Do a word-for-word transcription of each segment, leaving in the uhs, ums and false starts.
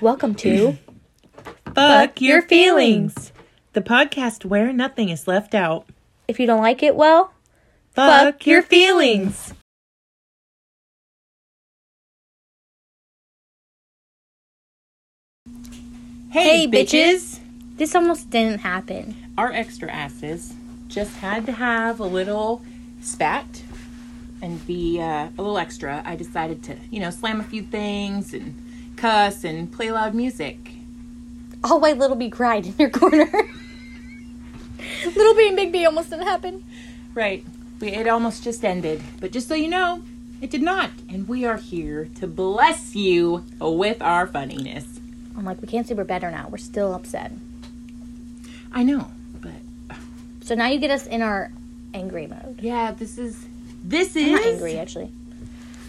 Welcome to Fuck Your Feelings, the podcast where nothing is left out. If you don't like it, well, fuck, fuck your feelings. Hey, hey bitches. bitches. This almost didn't happen. Our extra asses just had to have a little spat and be uh, a little extra. I decided to, you know, slam a few things and cuss and play loud music. All while Little B cried in your corner. Little B and Big B almost didn't happen. Right. We, it almost just ended. But just so you know, it did not. And we are here to bless you with our funniness. I'm like, we can't say we're better now. We're still upset. I know, but... So now you get us in our angry mode. Yeah, this is... This I'm is... not angry, actually.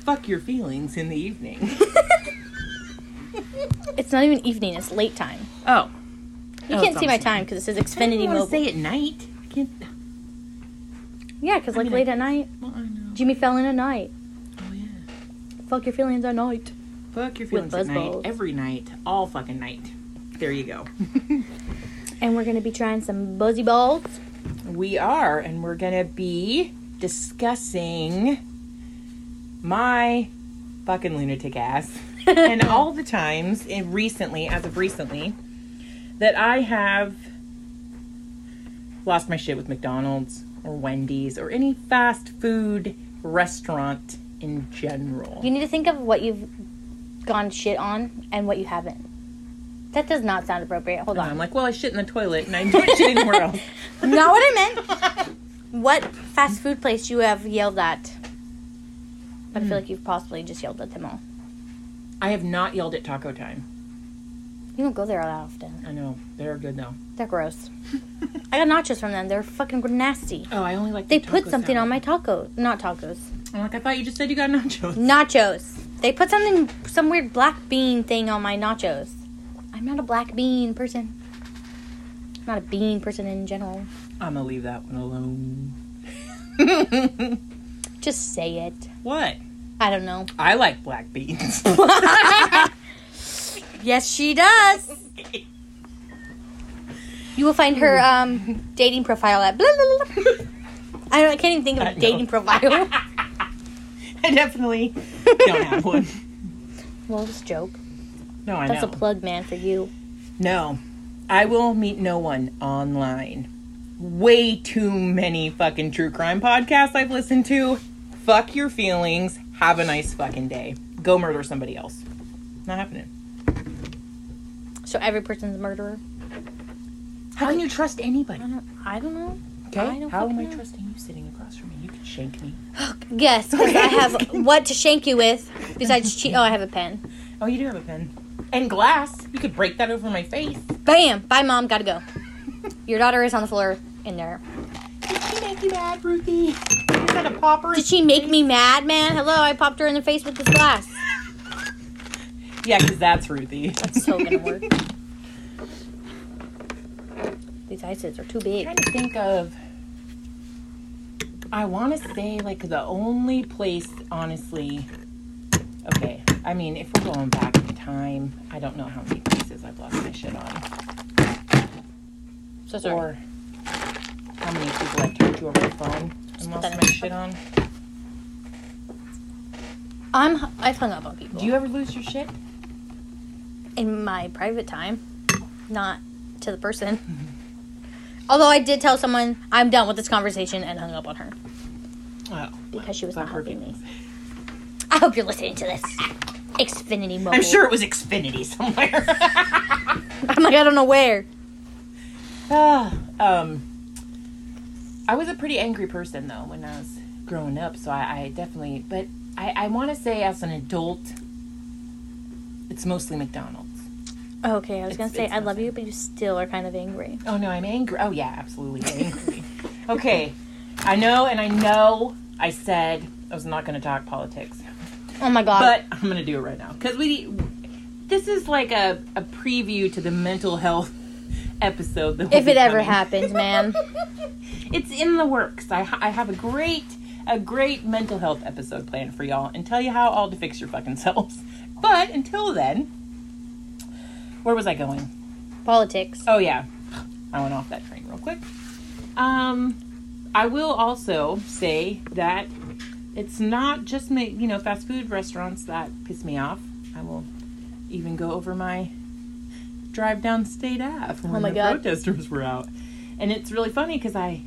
Fuck your feelings in the evening. It's not even evening. It's late time. Oh. You oh, can't see my time because it says Xfinity Mobile. I want to say at night. I can't. Yeah, because like mean, late I... at night. Well, I know. Jimmy fell in at night. Oh, yeah. Fuck your feelings at night. Fuck your feelings at night. Balls. Every night. All fucking night. There you go. And we're going to be trying some buzzy balls. We are. And we're going to be discussing my fucking lunatic ass. And all the times, and recently, as of recently, that I have lost my shit with McDonald's or Wendy's or any fast food restaurant in general. You need to think of what you've gone shit on and what you haven't. That does not sound appropriate. Hold no, on. I'm like, well, I shit in the toilet and I don't shit anywhere else. Not what I meant. What fast food place you have yelled at? But mm. I feel like you've possibly just yelled at them all. I have not yelled at Taco Time. You don't go there that often. I know. They're good, though. They're gross. I got nachos from them. They're fucking nasty. Oh, I only like the They put something out. on my tacos. Not tacos. I'm like, I thought you just said you got nachos. Nachos. They put something, some weird black bean thing on my nachos. I'm not a black bean person. I'm not a bean person in general. I'm going to leave that one alone. Just say it. What? I don't know. I like black beans. Yes, she does. You will find her um, dating profile at blah, blah, blah. I don't. I can't even think of a dating profile. I definitely don't have one. Well, just joke. No, I That's know. That's a plug, man, for you. No. I will meet no one online. Way too many fucking true crime podcasts I've listened to. Fuck your feelings. Have a nice fucking day. Go murder somebody else. Not happening. So every person's a murderer? How, How can you trust anybody? I don't, I don't know. Okay. I don't How am I know. trusting you sitting across from me? You can shank me. Yes, because I have what to shank you with besides cheat. Oh, I have a pen. Oh, you do have a pen. And glass. You could break that over my face. Bam. Bye, Mom. Gotta go. Your daughter is on the floor in there. Did she make you mad, Ruthie? Did she make me mad, man? Hello, I popped her in the face with this glass. Yeah, because that's Ruthie. That's so gonna work. These ices are too big. I'm trying to think of... I want to say, like, the only place, honestly... Okay, I mean, if we're going back in time, I don't know how many places I've lost my shit on. So sorry. Or how many people I've talked to over the phone. I'm lost my shit on. I'm, I've hung up on people. Do you ever lose your shit? In my private time. Not to the person. Although I did tell someone, I'm done with this conversation, and hung up on her. Oh. Because she was not helping me. I hope you're listening to this. Xfinity Mobile. I'm sure it was Xfinity somewhere. I'm like, I don't know where. Uh, um... I was a pretty angry person, though, when I was growing up, so I, I definitely... But I, I want to say as an adult, it's mostly McDonald's. Okay, I was going to say, I love you, but you still are kind of angry. Oh, no, I'm angry. Oh, yeah, absolutely angry. Okay, I know, and I know I said I was not going to talk politics. Oh, my God. But I'm going to do it right now. Because we... This is like a, a preview to the mental health episode that if it ever happens, man. It's in the works. I, I have a great a great mental health episode planned for y'all and tell you how all to fix your fucking selves. But until then, Where was I going? Politics. Oh, yeah. I went off that train real quick. Um, I will also say that it's not just, ma- you know, fast food restaurants that piss me off. I will even go over my drive down State Ave when oh my the God. protesters were out. And it's really funny because I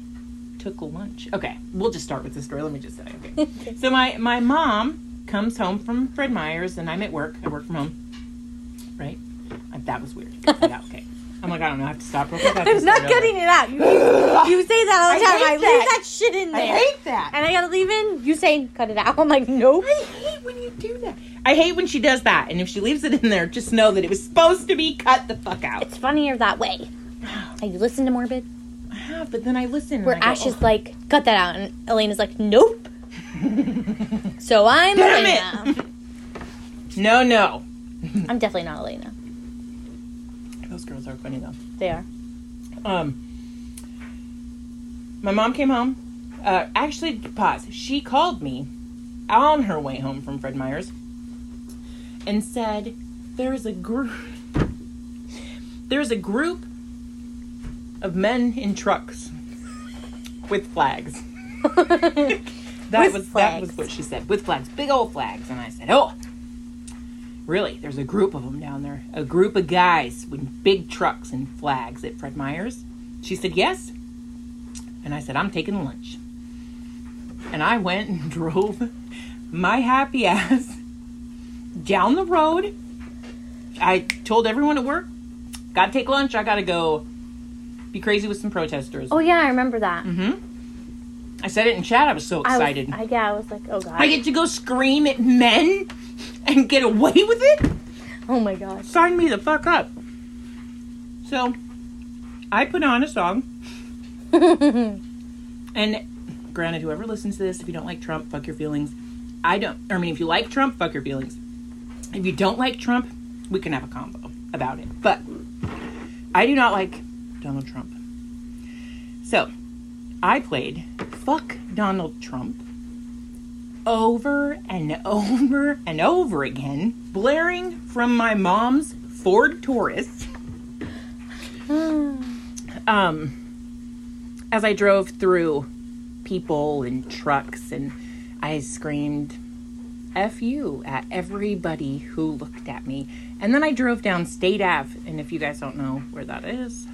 took lunch. Okay, we'll just start with this story. Let me just say. Okay. So my, my mom comes home from Fred Meyer's, and I'm at work. I work from home. Right? I, that was weird. Yeah, okay. I'm like, I don't know. I have to stop. Real quick. I'm not cutting it out. You, you say that all the time. I, I leave that. that shit in there. I hate that. And I gotta leave in. You saying cut it out. I'm like, nope. I hate when you do that. I hate when she does that. And if she leaves it in there, just know that it was supposed to be cut the fuck out. It's funnier that way. Have you listened to Morbid? I have, but then I listen. Where and I Ash go, oh. is like, cut that out. And Elena's like, nope. So I'm Damn Elena. It. No, no. I'm definitely not Elena. Those girls are funny, though. They are. Um, my mom came home. Uh, actually, pause. She called me on her way home from Fred Meyer's and said, there's a group. There's a group of men in trucks with flags. that with was flags. That was what she said. With flags. Big old flags. And I said, oh. Really, there's a group of them down there. A group of guys with big trucks and flags at Fred Meyer's. She said, yes. And I said, I'm taking lunch. And I went and drove my happy ass down the road. I told everyone at work, gotta take lunch. I gotta go be crazy with some protesters. Oh, yeah, I remember that. Mm-hmm. I said it in chat. I was so excited. I was, I, yeah, I was like, oh, God. I get to go scream at men? And get away with it? Oh my gosh. Sign me the fuck up. So, I put on a song. And, granted, whoever listens to this, if you don't like Trump, fuck your feelings. I don't, I mean, if you like Trump, fuck your feelings. If you don't like Trump, we can have a combo about it. But, I do not like Donald Trump. So, I played Fuck Donald Trump over and over and over again, blaring from my mom's Ford Taurus um, as I drove through people and trucks, and I screamed F you at everybody who looked at me. And then I drove down State Ave, and if you guys don't know where that is,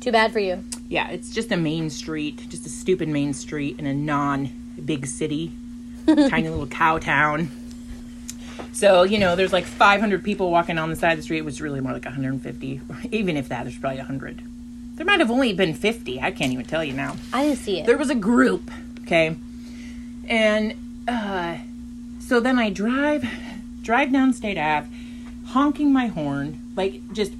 too bad for you. Yeah, it's just a main street, just a stupid main street in a non-big city. Tiny little cow town. So, you know, there's like five hundred people walking on the side of the street. It was really more like one hundred fifty. Even if that, there's probably one hundred. There might have only been fifty. I can't even tell you now. I didn't see it. There was a group, okay? And uh, so then I drive drive down State Ave, honking my horn, like just,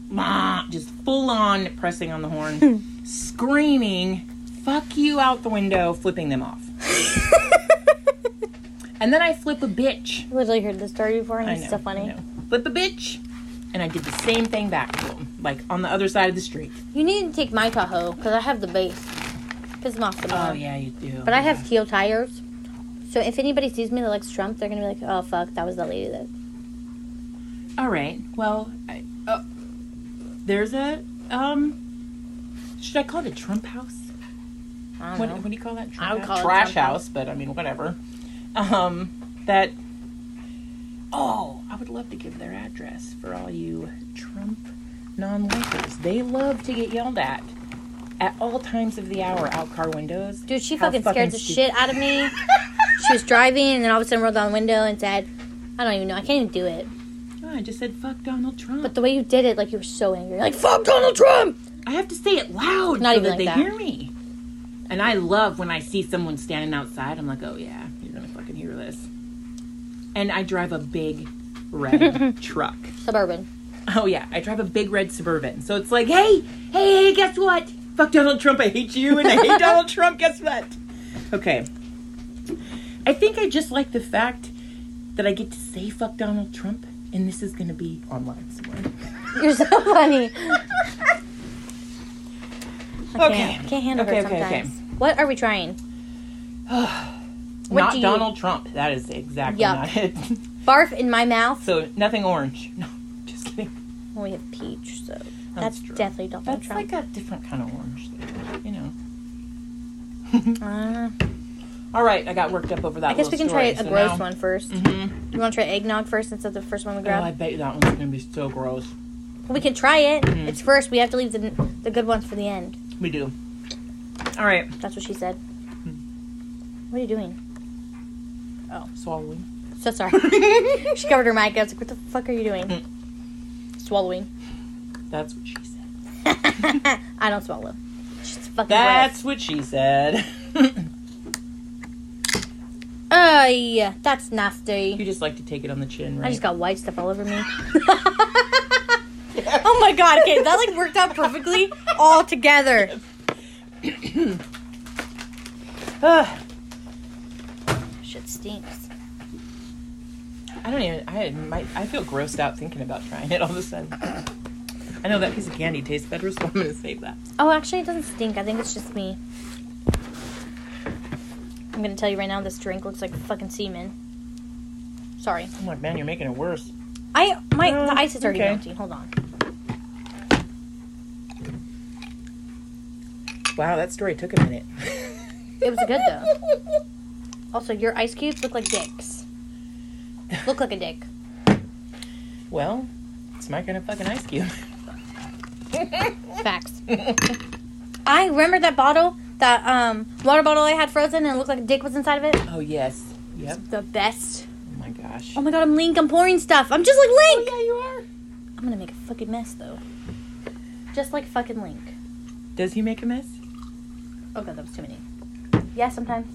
just full on pressing on the horn, screaming, fuck you out the window, flipping them off. And then I flip a bitch. I literally heard this story before, and it's so funny. Flip a bitch, and I did the same thing back to him, like on the other side of the street. You need to take my Tahoe, because I have the base. Piss them off the bar. Oh, yeah, you do. But yeah. I have teal tires, so if anybody sees me that likes Trump, they're going to be like, oh, fuck, that was the lady that... All right, well, I, uh, there's a, um, should I call it a Trump house? I don't what, know. What do you call that? Trump I would house? call it Trash Trump house, house, but I mean, whatever. Um, that, oh, I would love to give their address for all you Trump non-likers. They love to get yelled at at all times of the hour out car windows. Dude, she fucking, fucking scared the shit out of me. She was driving, and then all of a sudden rolled down the window and said, I don't even know, I can't even do it. Oh, I just said, fuck Donald Trump. But the way you did it, like, you were so angry. Like, fuck Donald Trump! I have to say it loud Not so even that like they that. hear me. And I love when I see someone standing outside, I'm like, oh, yeah. Hear this. And I drive a big red truck. Suburban. Oh, yeah. I drive a big red Suburban. So it's like, hey, hey, hey, guess what? Fuck Donald Trump. I hate you. And I hate Donald Trump. Guess what? Okay. I think I just like the fact that I get to say fuck Donald Trump. And this is going to be online somewhere. You're so funny. I okay. Can't, I can't handle okay, her okay, sometimes. Okay. What are we trying? What not you... Donald Trump. That is exactly Yuck. not it. Barf in my mouth. So, nothing orange. No, just kidding. Well, we have peach, so that's, that's definitely not Trump. That's like a different kind of orange, though, you know. uh, All right, I got worked up over that. I guess we can story. try a so gross now, one first. Mm-hmm. You want to try eggnog first instead of the first one we grab? Oh, I bet you that one's going to be so gross. Well, we can try it. Mm-hmm. It's first. We have to leave the the good ones for the end. We do. All right. That's what she said. Mm-hmm. What are you doing? Oh. Swallowing. So sorry. She covered her mic. I was like, what the fuck are you doing? Mm-hmm. Swallowing. That's what she said. I don't swallow. She's fucking That's gross. What she said. Oh, yeah, that's nasty. You just like to take it on the chin, right? I just got white stuff all over me. Yes. Oh, my God. Okay, that, like, worked out perfectly all together. Yes. uh, Shit stinks. I don't even... I might, I feel grossed out thinking about trying it all of a sudden. I know that piece of candy tastes better, so I'm going to save that. Oh, actually, it doesn't stink. I think it's just me. I'm going to tell you right now, this drink looks like fucking semen. Sorry. I'm like, man, you're making it worse. I, my, uh, the ice is already okay. Melting. Hold on. Wow, that story took a minute. It was good, though. Also, your ice cubes look like dicks. Look like a dick. Well, it's my kind of fucking ice cube. Facts. I remember that bottle... That um, water bottle I had frozen and it looked like a dick was inside of it. Oh, yes. Yep. It's the best. Oh, my gosh. Oh, my God. I'm Link. I'm pouring stuff. I'm just like Link. Oh, yeah, you are. I'm going to make a fucking mess, though. Just like fucking Link. Does he make a mess? Oh, God. That was too many. Yeah, sometimes.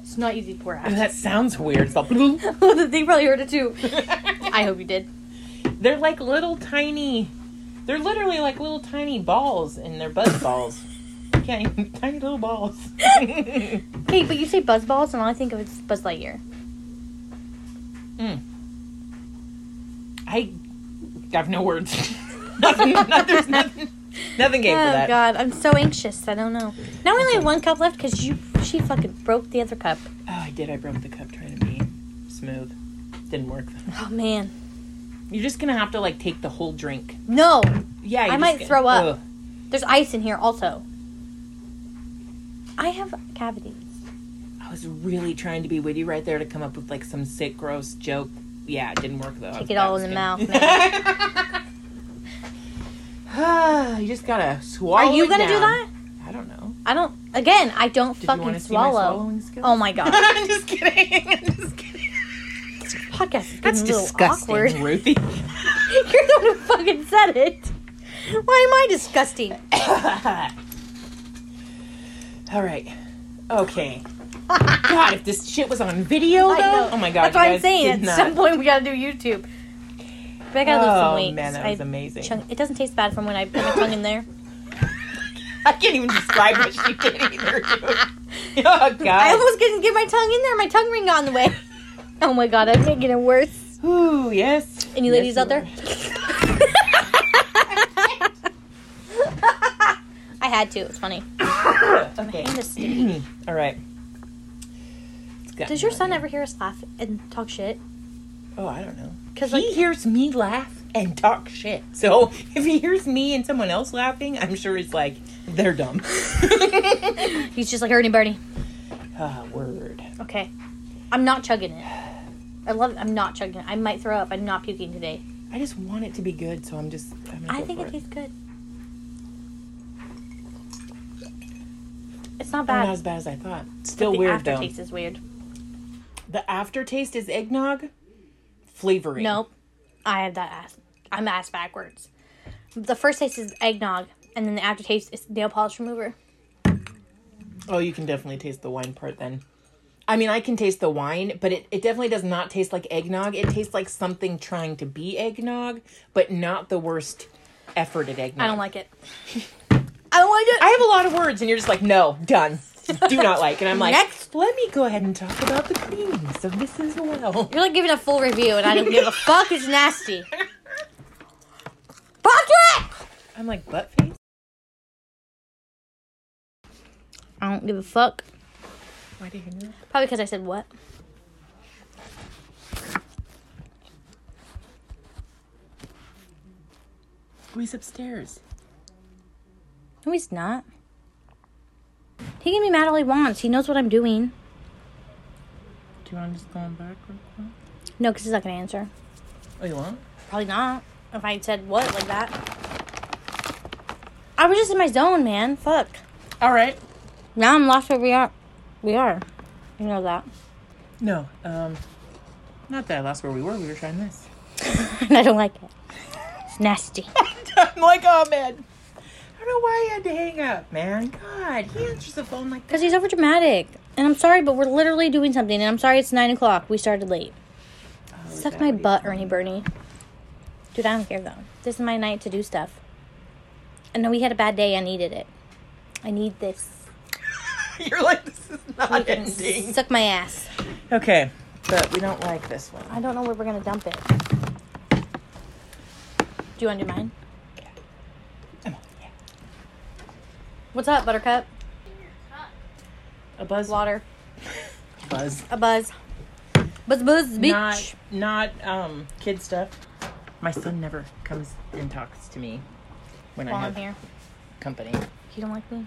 It's not easy to pour out. That sounds weird. They probably heard it, too. I hope you did. They're like little tiny... They're literally like little tiny balls, and they're buzz balls. You can't even, tiny little balls. Hey, but you say buzz balls, and all I think of is Buzz Lightyear. Mm. I have no words. nothing, not, there's nothing, nothing gave oh, for that. Oh, God. I'm so anxious. I don't know. Now we only have one cup left because you, she fucking broke the other cup. Oh, I did. I broke the cup trying to be smooth. Didn't work, though. Oh, man. You're just going to have to, like, take the whole drink. No. Yeah. I might gonna, throw up. Ugh. There's ice in here also. I have cavities. I was really trying to be witty right there to come up with, like, some sick, gross joke. Yeah, it didn't work, though. Take it all in the mouth, man. You just got to swallow. Are you going to do that? I don't know. I don't. Again, I don't Did fucking you swallow. See my oh, my God. I'm just kidding. I'm just kidding. Podcast is That's a disgusting, awkward. Ruthie. You're the one who fucking said it. Why am I disgusting? All right. Okay. God, if this shit was on video, though. Oh, my God. That's what I'm saying. At not. some point, we got to do YouTube. But I got to lose some weight. Oh, man, that was I amazing. Chunk- it doesn't taste bad from when I put my tongue in there. I can't even describe what she did either. Oh, God. I almost couldn't get my tongue in there. My tongue ring got in the way. Oh, my God, I'm making it worse. Ooh, yes. Any ladies yes, out there? I had to. It's funny. Okay. All right. Does your son ever hear us laugh and talk shit? Oh, I don't know. Because he like, hears me laugh and talk shit. So if he hears me and someone else laughing, I'm sure he's like, they're dumb. He's just like Ernie Bernie. Ah, word. Okay. I'm not chugging it. I love it. I'm not chugging it. I might throw up. I'm not puking today. I just want it to be good, so I'm just... I'm I think it, it tastes good. It's not bad. Not as bad as I thought. Still but weird, though. The aftertaste is weird. The aftertaste is eggnog? Flavoring. Nope. I have that ass. I'm ass backwards. The first taste is eggnog, and then the aftertaste is nail polish remover. Oh, you can definitely taste the wine part, then. I mean, I can taste the wine, but it, it definitely does not taste like eggnog. It tastes like something trying to be eggnog, but not the worst effort at eggnog. I don't like it. I don't like it. I have a lot of words, and you're just like, no, done. Do not like. And I'm like, next, let me go ahead and talk about the creams of Missus Well. You're like giving a full review, and I don't give a fuck. It's nasty. Fuck it! I'm like, butt face? I don't give a fuck. Why do you know that? Probably because I said what? Oh, he's upstairs. No, he's not. He can be mad all he wants. He knows what I'm doing. Do you want to just go on back real quick? No, because he's not going to answer. Oh, you won't? Probably not. If I said what like that. I was just in my zone, man. Fuck. All right. Now I'm lost where we are. We are. You know that. No. Um, not that I lost where we were. We were trying this. And I don't like it. It's nasty. I'm like, oh, man. I don't know why I had to hang up, man. God, he answers the phone like that. Because he's over dramatic. And I'm sorry, but we're literally doing something. And I'm sorry it's nine o'clock. We started late. Oh, suck my butt, Ernie mean? Bernie. Dude, I don't care, though. This is my night to do stuff. And no, we had a bad day. I needed it. I need this. You're like, this is not ending. Suck my ass. Okay, but we don't like this one. I don't know where we're going to dump it. Do you want to do mine? Yeah. I'm on, yeah. What's up, Buttercup? A buzz. Water. Buzz. A buzz. Buzz, buzz, bitch. Not, not um, kid stuff. My son never comes and talks to me when While I have I'm here. Company. You don't like me?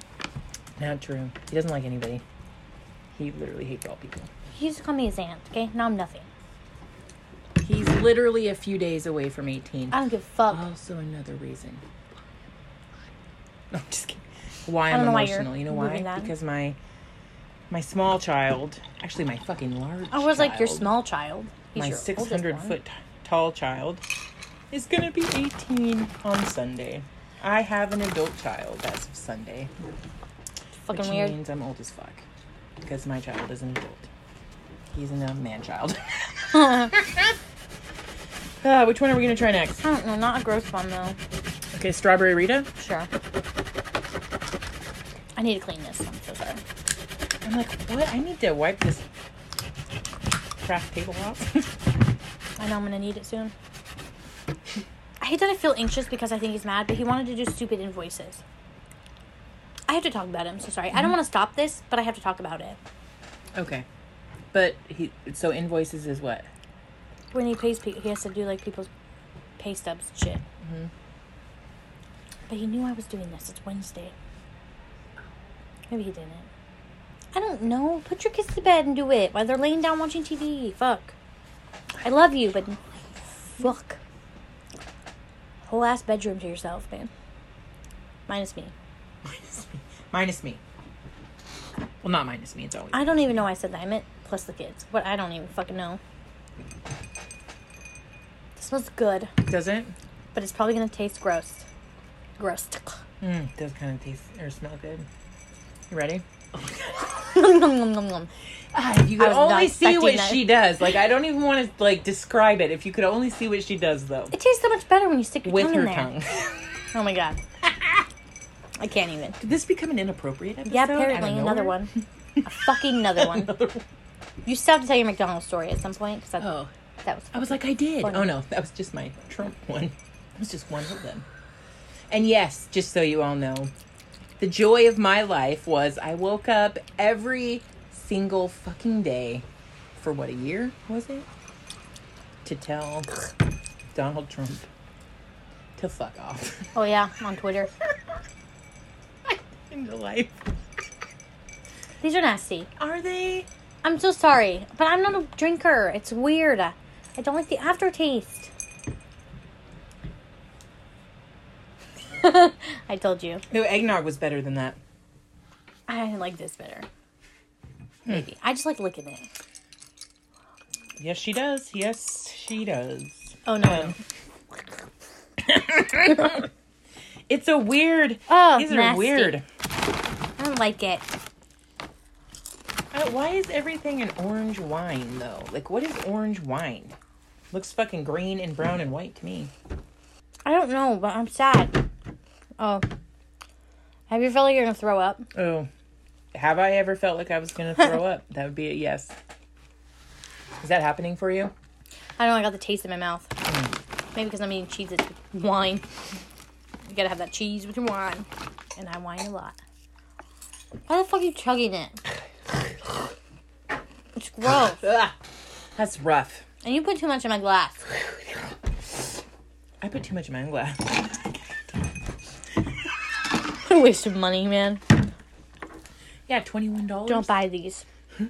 Not true. He doesn't like anybody. He literally hates all people. He used to call me his aunt, okay? Now I'm nothing. He's literally a few days away from eighteen. I don't give a fuck. Also another reason. No, I'm just kidding. Why I'm emotional. Why you know why? That. Because my my small child, actually my fucking large I was child, like your small child. He's my six hundred foot t- tall child is going to be eighteen on Sunday. I have an adult child as of Sunday. Fucking which weird. Means I'm old as fuck. Because my child is an adult. He's a man child. Uh, which one are we going to try next? I don't know. Not a gross one, though. Okay, strawberry Rita? Sure. I need to clean this. I'm so sorry. I'm like, what? I need to wipe this craft table off. I know I'm going to need it soon. I hate that I feel anxious because I think he's mad, but he wanted to do stupid invoices. I have to talk about it. I'm so sorry. Mm-hmm. I don't want to stop this, but I have to talk about it. Okay. But, he so invoices is what? When he pays people, he has to do, like, people's pay stubs and shit. Mm-hmm. But he knew I was doing this. It's Wednesday. Maybe he didn't. I don't know. Put your kids to bed and do it while they're laying down watching T V. Fuck. I love you, but fuck. Whole ass bedroom to yourself, man. Minus me. Minus me. Minus me. Well, not minus me. It's always I don't even know why I said that. I meant plus the kids. What? I don't even fucking know. This smells good. Does it? But it's probably going to taste gross. Gross. Mm, it does kind of taste or smell good. You ready? Oh my God. Nom, nom, nom, nom. Ah, if you could only see what that. She does. Like, I don't even want to, like, describe it. If you could only see what she does, though. It tastes so much better when you stick your With tongue in there. With her tongue. Oh, my God. I can't even. Could this become an inappropriate episode? Yeah, apparently. Another one. A fucking another one. Another one. You still have to tell your McDonald's story at some point. Cause oh. That was I was like, I did. Funny. Oh, no. That was just my Trump one. It was just one of them. And yes, just so you all know, the joy of my life was I woke up every single fucking day for, what, a year, was it? To tell Donald Trump to fuck off. Oh, yeah. On Twitter. Into life. These are nasty. Are they? I'm so sorry, but I'm not a drinker. It's weird. I don't like the aftertaste. I told you. No, eggnog was better than that. I like this better. Maybe. Hmm. I just like licking it. Yes, she does. Yes, she does. Oh, no. Um. It's a weird. Oh, these are nasty. Weird. I don't like it. Uh, why is everything an orange wine, though? Like, what is orange wine? Looks fucking green and brown and white to me. I don't know, but I'm sad. Oh. Have you felt like you're going to throw up? Oh. Have I ever felt like I was going to throw up? That would be a yes. Is that happening for you? I don't know. I got the taste in my mouth. Mm. Maybe because I'm eating cheese with wine. You got to have that cheese with your wine. And I whine a lot. Why the fuck are you chugging it? It's gross. That's rough. And you put too much in my glass. I put too much in my own glass. a waste of money, man. Yeah, twenty-one dollars. Don't buy these. Hmm?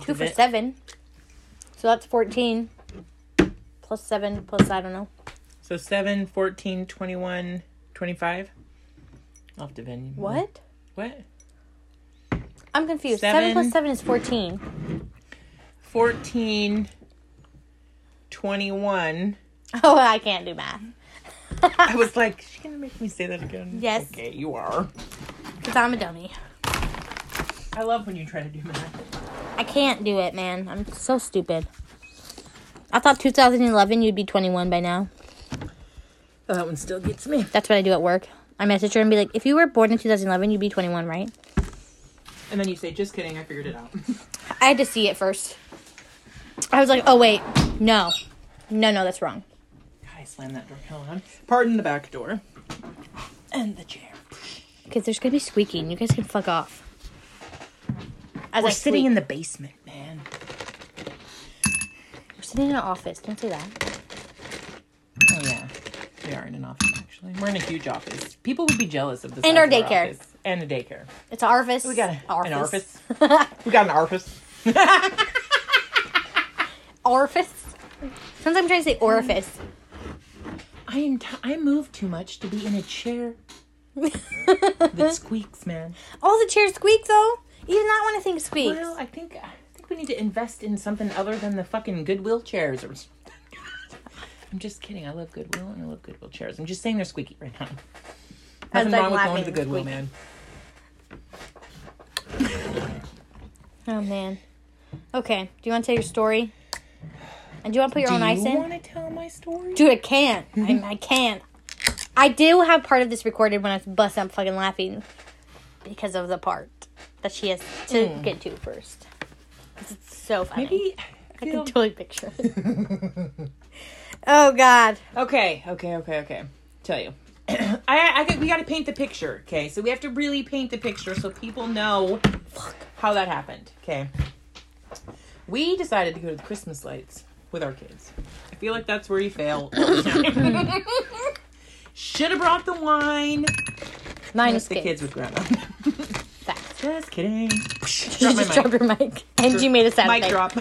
Two for bit. seven. So that's fourteen. Plus seven, plus I don't know. So seven, fourteen, twenty-one, twenty-five. I'll have to venue. What? What? I'm confused. Seven, seven plus seven is fourteen. fourteen, twenty-one. Oh, I can't do math. I was like, is she going to make me say that again? Yes. Okay, you are. Because I'm a dummy. I love when you try to do math. I can't do it, man. I'm so stupid. I thought two thousand eleven you'd be twenty-one by now. Oh, that one still gets me. That's what I do at work. I message her and be like, if you were born in two thousand eleven, you'd be twenty-one, right? And then you say, just kidding, I figured it out. I had to see it first. I was like, oh, wait, no. No, no, that's wrong. I slammed that door. Hold on. Pardon the back door. And the chair. Because there's going to be squeaking. You guys can fuck off. As We're I sitting squeak. in the basement, man. We're sitting in an office. Don't say that. Oh, yeah. We are in an office, actually. We're in a huge office. People would be jealous of this. And our daycare. Office. And a daycare. It's an office. We got a, an office. We got an office. Orifice? Sometimes I'm trying to say orifice. I am t- I move too much to be in a chair that squeaks, man. All the chairs squeak, though. You do not want to think squeaks. Well, I think, I think we need to invest in something other than the fucking Goodwill chairs or something. I'm just kidding. I love Goodwill and I love Goodwill chairs. I'm just saying they're squeaky right now. Nothing wrong with going to the Goodwill, man. Oh, man. Okay. Do you want to tell your story? And do you want to put your own ice in? Do you want to tell my story? Dude, I can't. I, I can't. I do have part of this recorded when I bust up fucking laughing because of the part that she has to mm. get to first. Because it's so funny. Maybe I, feel... I can totally picture it. Oh, God. Okay, okay, okay, okay. Tell you. I, I we got to paint the picture, okay? So we have to really paint the picture so people know how that happened, okay? We decided to go to the Christmas lights with our kids. I feel like that's where you fail. Should have brought the wine. Minus the kids with grandma. That's just kidding. Drop my mic. Drop your mic. And sure. You made a sound mic drop.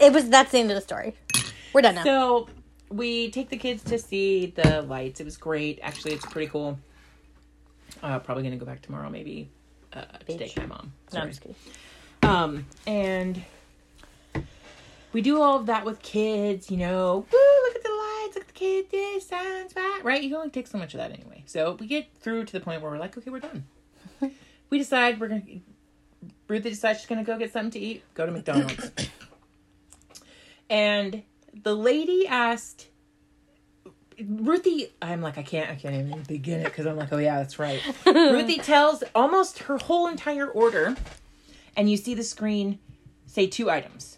It was that's the end of the story. We're done now. So we take the kids to see the lights. It was great. Actually, it's pretty cool. Uh, probably going to go back tomorrow, maybe, uh, to take my mom. Sorry. No, I'm just kidding. Um, and we do all of that with kids, you know. Woo, look at the lights, look at the kids, this sounds right. Right? You can only take so much of that anyway. So we get through to the point where we're like, okay, we're done. We decide we're going to, Ruthie decides she's going to go get something to eat, go to McDonald's. And the lady asked Ruthie, I'm like, I can't, I can't even begin it because I'm like, oh yeah, that's right. Ruthie tells almost her whole entire order, and you see the screen say two items.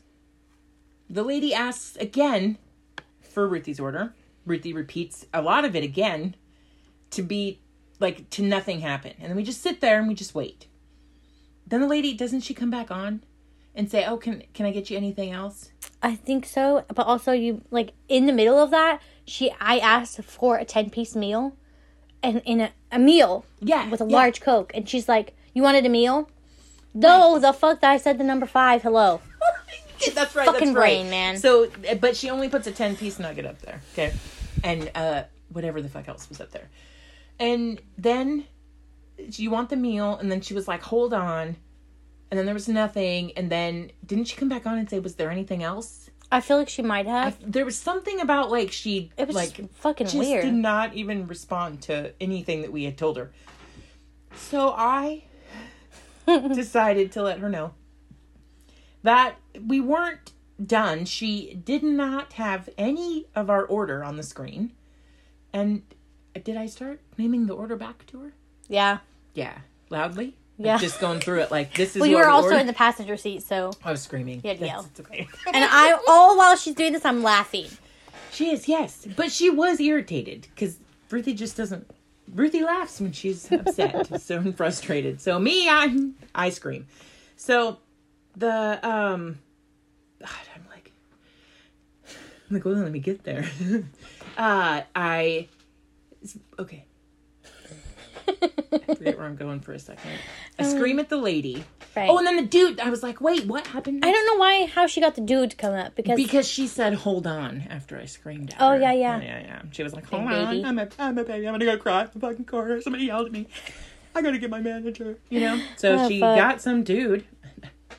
The lady asks again for Ruthie's order. Ruthie repeats a lot of it again to be like to nothing happen, and then we just sit there and we just wait. Then the lady doesn't she come back on and say, "Oh, can can I get you anything else?" I think so, but also you like in the middle of that, she I asked for a ten-piece meal, and in a, a meal, yeah, with a yeah. large Coke, and she's like, "You wanted a meal?" No, right. The fuck that I said the number five. Hello. That's right. Fucking that's right. Brain, man. So, but she only puts a ten-piece nugget up there, okay, and uh, whatever the fuck else was up there, and then you want the meal, and then she was like, "Hold on." And then there was nothing. And then didn't she come back on and say, was there anything else? I feel like she might have. I, there was something about like she it was like fucking just weird. Did not even respond to anything that we had told her. So I decided to let her know that we weren't done. She did not have any of our order on the screen. And did I start naming the order back to her? Yeah. Yeah. Loudly? Like yeah. Just going through it like this is well, you were also ordered. In the passenger seat, so I was screaming. Yeah, yell. It's okay. And I all while she's doing this, I'm laughing. She is, yes, but she was irritated because Ruthie just doesn't. Ruthie laughs when she's upset, so I'm frustrated. So me, I'm I scream. So the um, God, I'm like, I'm like, well, let me get there. uh, I okay. I forget where I'm going for a second. I um, scream at the lady. Right. Oh, and then the dude. I was like, wait, what happened next? I don't know why, how she got the dude to come up. Because because she said, hold on, after I screamed at oh, her. Oh, yeah, yeah. Yeah, yeah. She was like, hold on. Baby. I'm a, I'm a baby. I'm going to go cry in the fucking corner. Somebody yelled at me. I got to get my manager. You know? So oh, she fuck. got some dude.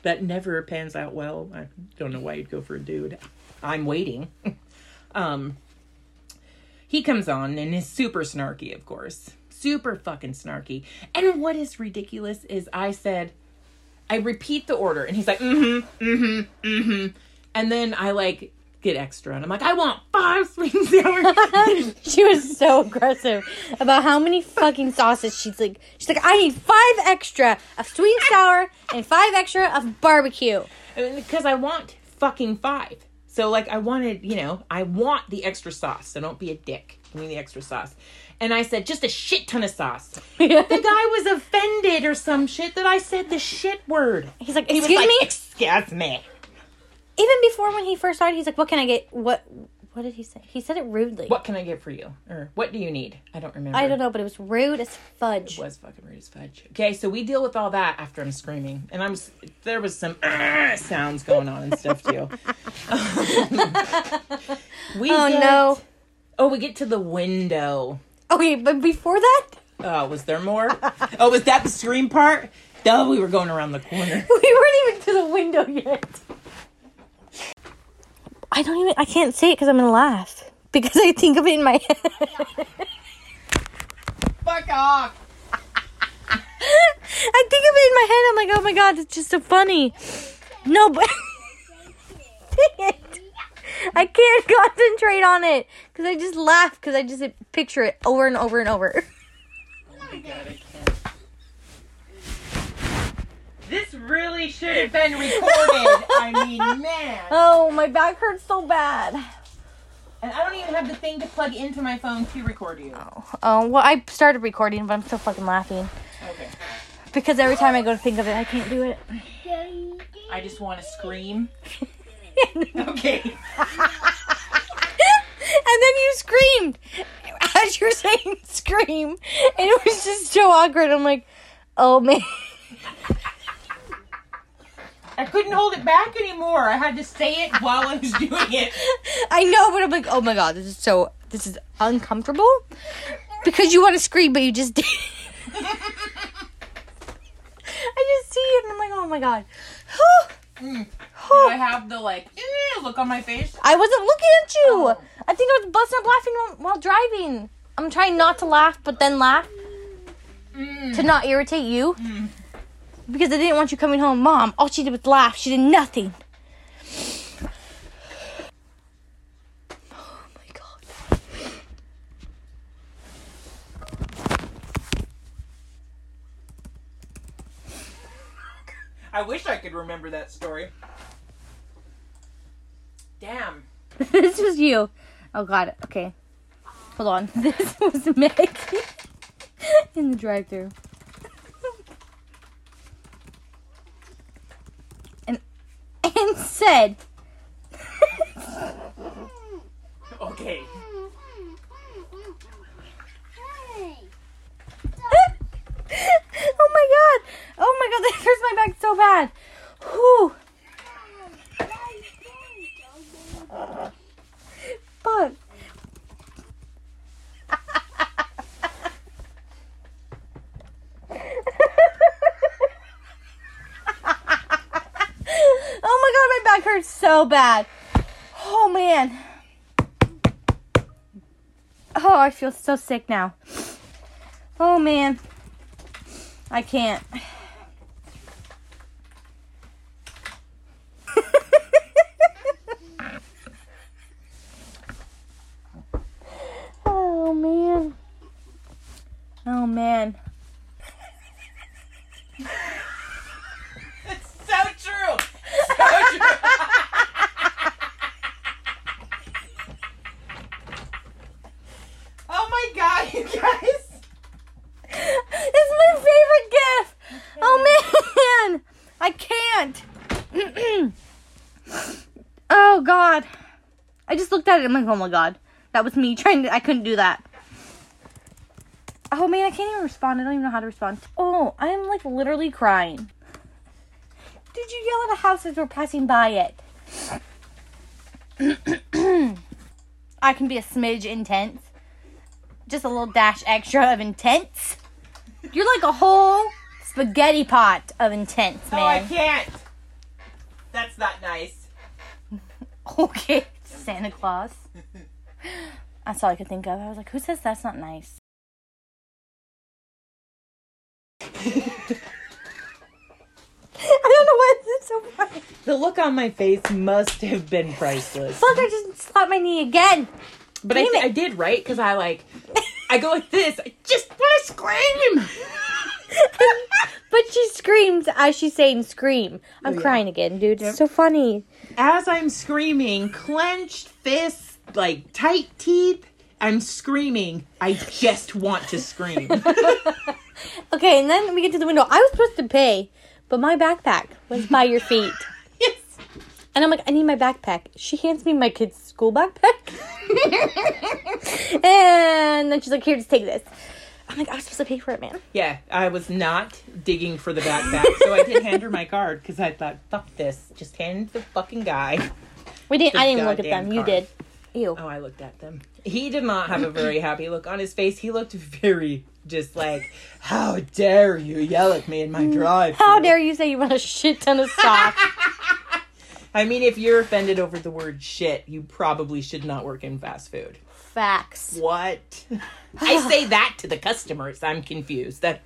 That never pans out well. I don't know why you'd go for a dude. I'm waiting. um, he comes on and is super snarky, of course. Super fucking snarky. And what is ridiculous is I said, I repeat the order. And he's like, mm-hmm, mm-hmm, mm-hmm. And then I, like, get extra. And I'm like, I want five sweet and sour. She was so aggressive about how many fucking sauces she's like, she's like, I need five extra of sweet and sour and five extra of barbecue. Because I want fucking five. So, like, I wanted, you know, I want the extra sauce. So don't be a dick. Give me the extra sauce. And I said, just a shit ton of sauce. The guy was offended or some shit that I said the shit word. He's like, excuse he was like, me? Excuse me. Even before when he first started, he's like, what can I get? What What did he say? He said it rudely. What can I get for you? Or what do you need? I don't remember. I don't know, but it was rude as fudge. It was fucking rude as fudge. Okay, so we deal with all that after I'm screaming. And I'm there was some uh, sounds going on and stuff, too. we oh, get, no. Oh, we get to the window. Okay, but before that? Oh, was there more? Oh, was that the scream part? No, we were going around the corner. We weren't even to the window yet. I don't even, I can't say it because I'm going to laugh. Because I think of it in my head. Fuck off. I think of it in my head. I'm like, oh my God, it's just so funny. No, but. Dang it. I can't concentrate on it. Because I just laugh. Because I just picture it over and over and over. Oh my God, I can't. This really should have been recorded. I mean, man. Oh, my back hurts so bad. And I don't even have the thing to plug into my phone to record you. Oh, oh well, I started recording, but I'm still fucking laughing. Okay. Because every time I go to think of it, I can't do it. I just want to scream. Okay. And then you screamed. As you were saying scream, and it was just so awkward. I'm like, oh, man. I couldn't hold it back anymore. I had to say it while I was doing it. I know, but I'm like, oh my God, this is so, this is uncomfortable. Because you want to scream, but you just did. I just see it, and I'm like, oh my God. mm. Do I have the, like, eh, look on my face? I wasn't looking at you. Oh. I think I was busting up laughing while, while driving. I'm trying not to laugh, but then laugh. Mm. To not irritate you. Mm. Because I didn't want you coming home. Mom, all she did was laugh. She did nothing. Oh, my God. I wish I could remember that story. Damn. This was you. Oh, God. Okay. Hold on. This was Meg in the drive-thru. And said, okay. Oh my God. Oh my God, that hurts my back so bad. Whew. Fuck. Hurts so bad. Oh man. Oh, I feel so sick now. Oh man. I can't. Oh man. Oh man. I'm like, oh my God, that was me trying to, I couldn't do that. Oh man, I can't even respond. I don't even know how to respond. Oh, I'm like literally crying. Did you yell at a house as we're passing by it? I can be a smidge intense. Just a little dash extra of intense. You're like a whole spaghetti pot of intense, man. Oh, I can't. That's not nice. Okay, Santa Claus. That's all I could think of. I was like, who says that's not nice? I don't know why this is so funny. The look on my face must have been priceless. Fuck, I just slapped my knee again. But Damn I, it. I did, right? Because I, like, I go like this. I just want to scream. But she screams as she's saying scream. I'm oh, yeah. crying again, dude. It's so funny. As I'm screaming, clenched fists, like, tight teeth, I'm screaming. I just want to scream. Okay, and then we get to the window. I was supposed to pay, but my backpack was by your feet. Yes. And I'm like, I need my backpack. She hands me my kid's school backpack. And then she's like, here, just take this. I'm like, I was supposed to pay for it, man. Yeah, I was not digging for the backpack, so I did hand her my card because I thought, fuck this. Just hand the fucking guy. We didn't. I didn't look at them. Card. You did. Ew. Oh, I looked at them. He did not have a very happy look on his face. He looked very... just like, how dare you yell at me in my drive? How dare you say you want a shit ton of socks? I mean, if you're offended over the word shit, you probably should not work in fast food. Facts. What? I say that to the customers. I'm confused. That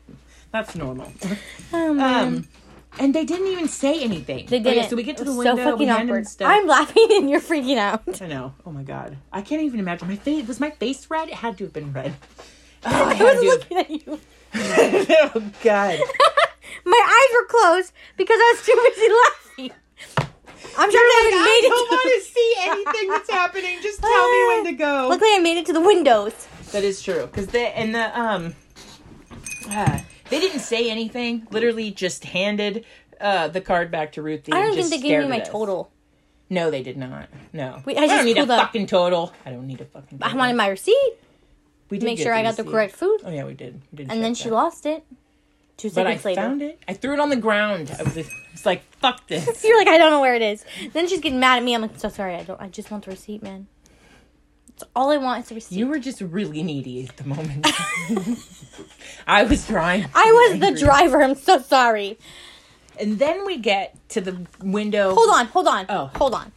That's normal. Oh, man. Um, and they didn't even say anything. They didn't. Okay, so we get to the window. So fucking awkward. Stuff. I'm laughing and you're freaking out. I know. Oh, my God. I can't even imagine. My face Was my face red? It had to have been red. Oh, I, I was looking at you. Oh, God. My eyes were closed because I was too busy laughing. I'm sure they haven't made it. I don't want to see anything that's happening. Just tell me when to go. Luckily, I made it to the windows. That is true. Because they, and the, um, uh, they didn't say anything. Literally just handed uh, the card back to Ruthie. I don't think they gave me my total. No, they did not. No. Wait, I, I don't need a up. fucking total. I don't need a fucking total. I wanted my receipt. We did make sure I got the correct food. Oh, yeah, we did. We did and then that. She lost it two seconds later. But I found it. I threw it on the ground. I was, I was like, fuck this. You're like, I don't know where it is. Then she's getting mad at me. I'm like, so sorry. I don't. I just want the receipt, man. It's all I want is a receipt. You were just really needy at the moment. I was trying. I was angry. The driver. I'm so sorry. And then we get to the window. Hold on. Hold on. Oh. Hold on.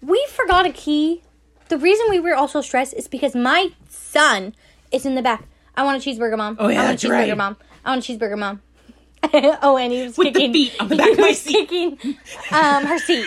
We forgot a key. The reason we were all so stressed is because my son... it's in the back. I want a cheeseburger, Mom. Oh, yeah, I want a cheeseburger, right. Mom. I want a cheeseburger, Mom. Oh, and he was With kicking. With the feet on the back of my seat. Kicking, um, her seat.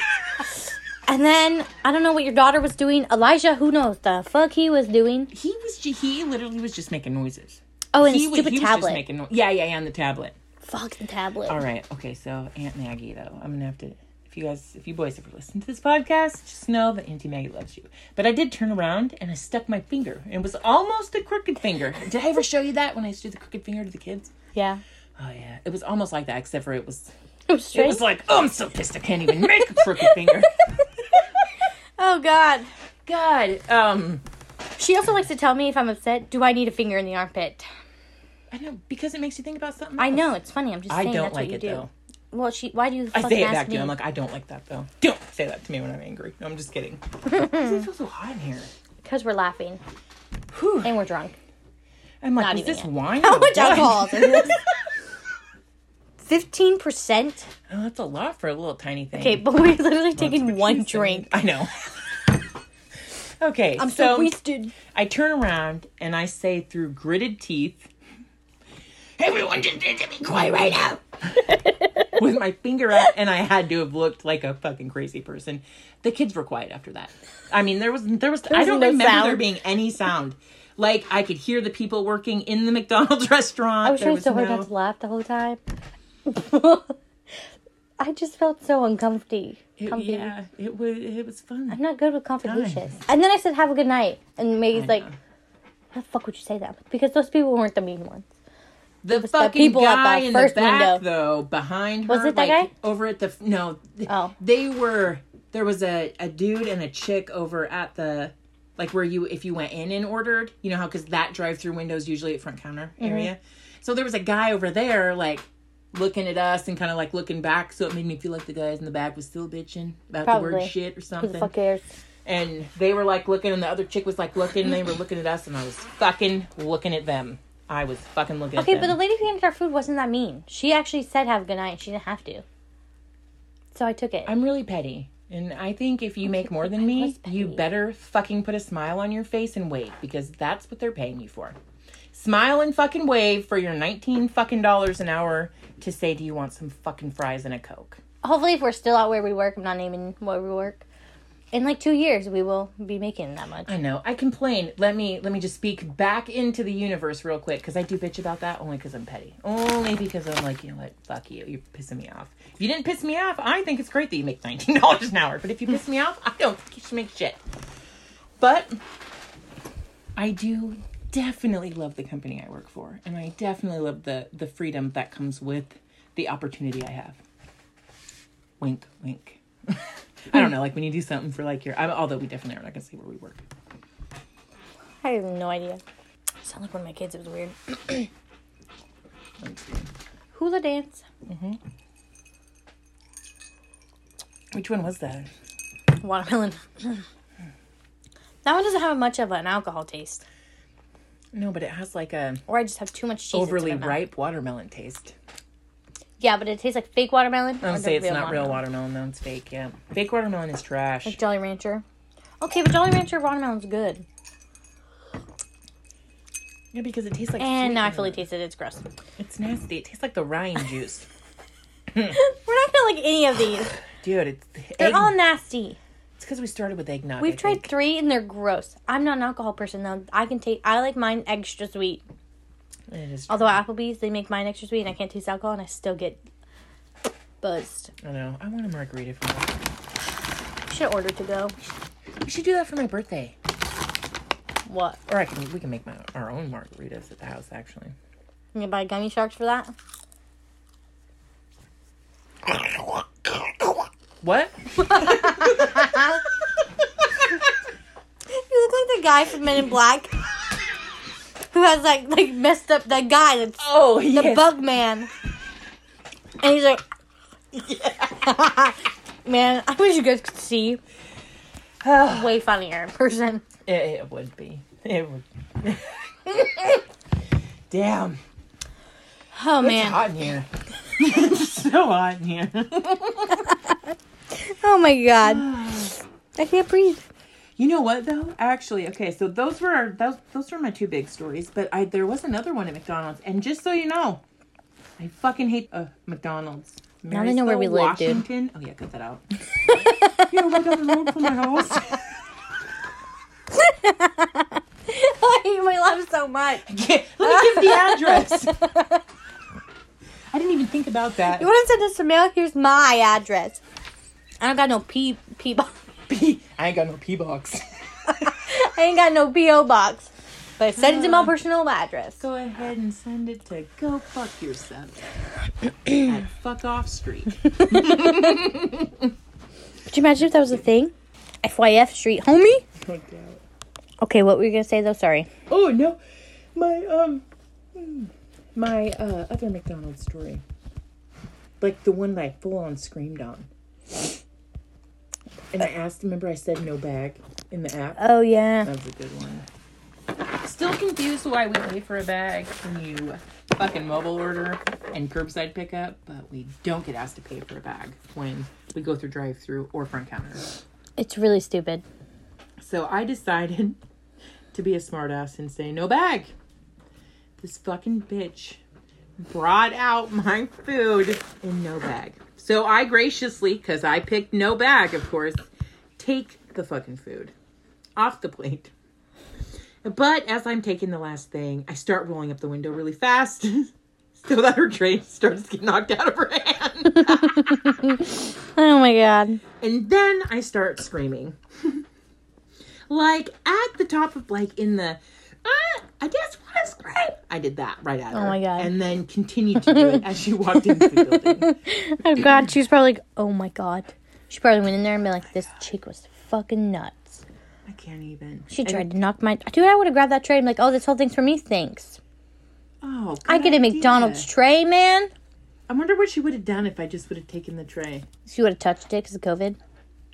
And then, I don't know what your daughter was doing. Elijah, who knows the fuck he was doing. He was. He literally was just making noises. Oh, and he the stupid was, he tablet. Was just making no- yeah, yeah, yeah, on the tablet. Fuck the tablet. All right. Okay, so Aunt Maggie, though. I'm going to have to... If you guys, if you boys ever listen to this podcast, just know that Auntie Maggie loves you. But I did turn around and I stuck my finger. It was almost a crooked finger. Did I ever show you that when I used to do the crooked finger to the kids? Yeah. Oh, yeah. It was almost like that, except for it was, it was, it was like, oh, I'm so pissed I can't even make a crooked finger. Oh, God. God. Um. She also likes to tell me if I'm upset, do I need a finger in the armpit? I know, because it makes you think about something else. I know. It's funny. I'm just saying I don't like it, though. Well, she. Why do you fucking ask me? I say it back to you. I'm like, I don't like that, though. Don't say that to me when I'm angry. No, I'm just kidding. Why does it feel so hot in here? Because we're laughing. Whew. And we're drunk. I'm like, Not is this yet. wine? How much alcohol is this? fifteen percent? Oh, that's a lot for a little tiny thing. Okay, but we're literally taking one drink. I know. Okay, I'm so, so wasted. I turn around, and I say through gritted teeth, everyone just needs to be quiet right now. With my finger up, and I had to have looked like a fucking crazy person. The kids were quiet after that. I mean, there was there was. There I don't no remember sound. there being any sound. Like I could hear the people working in the McDonald's restaurant. I was trying so hard not to laugh the whole time. I just felt so uncomfy. It, yeah, it was it was fun. I'm not good with confidentious. And then I said, "Have a good night," and Maggie's like, "How the fuck would you say that?" Because those people weren't the mean ones. The fucking the guy in the back, window. though, behind her. Was it that like, guy? Over at the... No. Th- oh. They were... There was a, a dude and a chick over at the like where you, if you went in and ordered, you know how, because that drive-through window is usually at front counter mm-hmm. area. So there was a guy over there, like, looking at us and kind of, like, looking back. So it made me feel like the guys in the back was still bitching about Probably. the word shit or something. Who the fuck cares? And they were, like, looking, and the other chick was, like, looking, and they were looking at us, and I was fucking looking at them. I was fucking looking okay, at them. Okay, but the lady who handed our food wasn't that mean. She actually said have a good night. She didn't have to. So I took it. I'm really petty. And I think if you oh, make more than me, you better fucking put a smile on your face and wave, because that's what they're paying you for. Smile and fucking wave for your nineteen fucking dollars an hour to say, do you want some fucking fries and a Coke? Hopefully, if we're still out where we work, I'm not naming where we work. In like two years, we will be making that much. I know. I complain. Let me let me just speak back into the universe real quick, because I do bitch about that only because I'm petty. Only because I'm like, you know what? Fuck you. You're pissing me off. If you didn't piss me off, I think it's great that you make nineteen dollars an hour. But if you piss me off, I don't think you should make shit. But I do definitely love the company I work for. And I definitely love the, the freedom that comes with the opportunity I have. Wink, wink. I don't know, like when you do something for like your, I'm, although we definitely are not going to say where we work. I have no idea. I sound like one of my kids. It was weird. Hula dance. Mm-hmm. Which one was that? Watermelon. That one doesn't have much of an alcohol taste. No, but it has like a. Or I just have too much cheese. Overly ripe watermelon taste. Yeah, but it tastes like fake watermelon. I would say it's not watermelon. Real watermelon, though. It's fake, yeah. Fake watermelon is trash. Like Jolly Rancher. Okay, but Jolly Rancher watermelon's good. Yeah, because it tastes like. And now I fully taste it. It's gross. It's nasty. It tastes like the rind juice. We're not gonna like any of these, dude. It's they're egg... all nasty. It's because we started with eggnog. We've I tried think. three and they're gross. I'm not an alcohol person though. I can take. I like mine extra sweet. It is Although at Applebee's, they make mine extra sweet, and I can't taste alcohol, and I still get buzzed. I know. I want a margarita for that. We should order to go. We should do that for my birthday. What? Or I can. We can make my our own margaritas at the house. Actually, you can buy gummy sharks for that. What? You look like the guy from Men in Black. Who has, like, like messed up that guy that's oh, yes. the bug man. And he's like, yeah. Man, I wish you guys could see. Oh. Way funnier in person. It, it would be. It would be. Damn. Oh, it's man. It's hot in here. It's so hot in here. Oh, my God. I can't breathe. You know what though? Actually, okay, so those were our, those those were my two big stories, but I there was another one at McDonald's, and just so you know, I fucking hate uh, McDonald's. Now they know where we live, dude. Washington. Oh yeah, cut that out. You know, right down the road from my house. I hate my life so much. Yeah, let me give the address. I didn't even think about that. You want to send us a mail? Here's my address. I don't got no pee pee box. P- I ain't got no P box. I ain't got no P O box. But send it to my personal address. Go ahead and send it to go fuck yourself. At fuck off street. Could you imagine if that was a thing? F Y F street, homie? No doubt. Okay, what were you going to say though? Sorry. Oh, no. My, um, my, uh, other McDonald's story. Like the one that I full on screamed on. And I asked, remember I said no bag in the app? Oh, yeah. That was a good one. Still confused why we pay for a bag when you fucking mobile order and curbside pickup, but we don't get asked to pay for a bag when we go through drive-thru or front counter. It's really stupid. So I decided to be a smartass and say no bag. This fucking bitch brought out my food in no bag. So I graciously, because I picked no bag, of course, take the fucking food off the plate. But as I'm taking the last thing, I start rolling up the window really fast so that her tray starts getting knocked out of her hand. Oh, my God. And then I start screaming. Like, at the top of, like, in the, ah, I just want to scream. I did that right at her. Oh, my God. And then continued to do it as she walked into the building. Oh, God. She was probably like, oh, my God. She probably went in there and been like, this chick was fucking nuts. I can't even. She tried and, to knock my... Dude, I would have grabbed that tray and be like, oh, this whole thing's for me? Thanks. Oh, good I get idea. A McDonald's tray, man. I wonder what she would have done if I just would have taken the tray. She would have touched it because of COVID.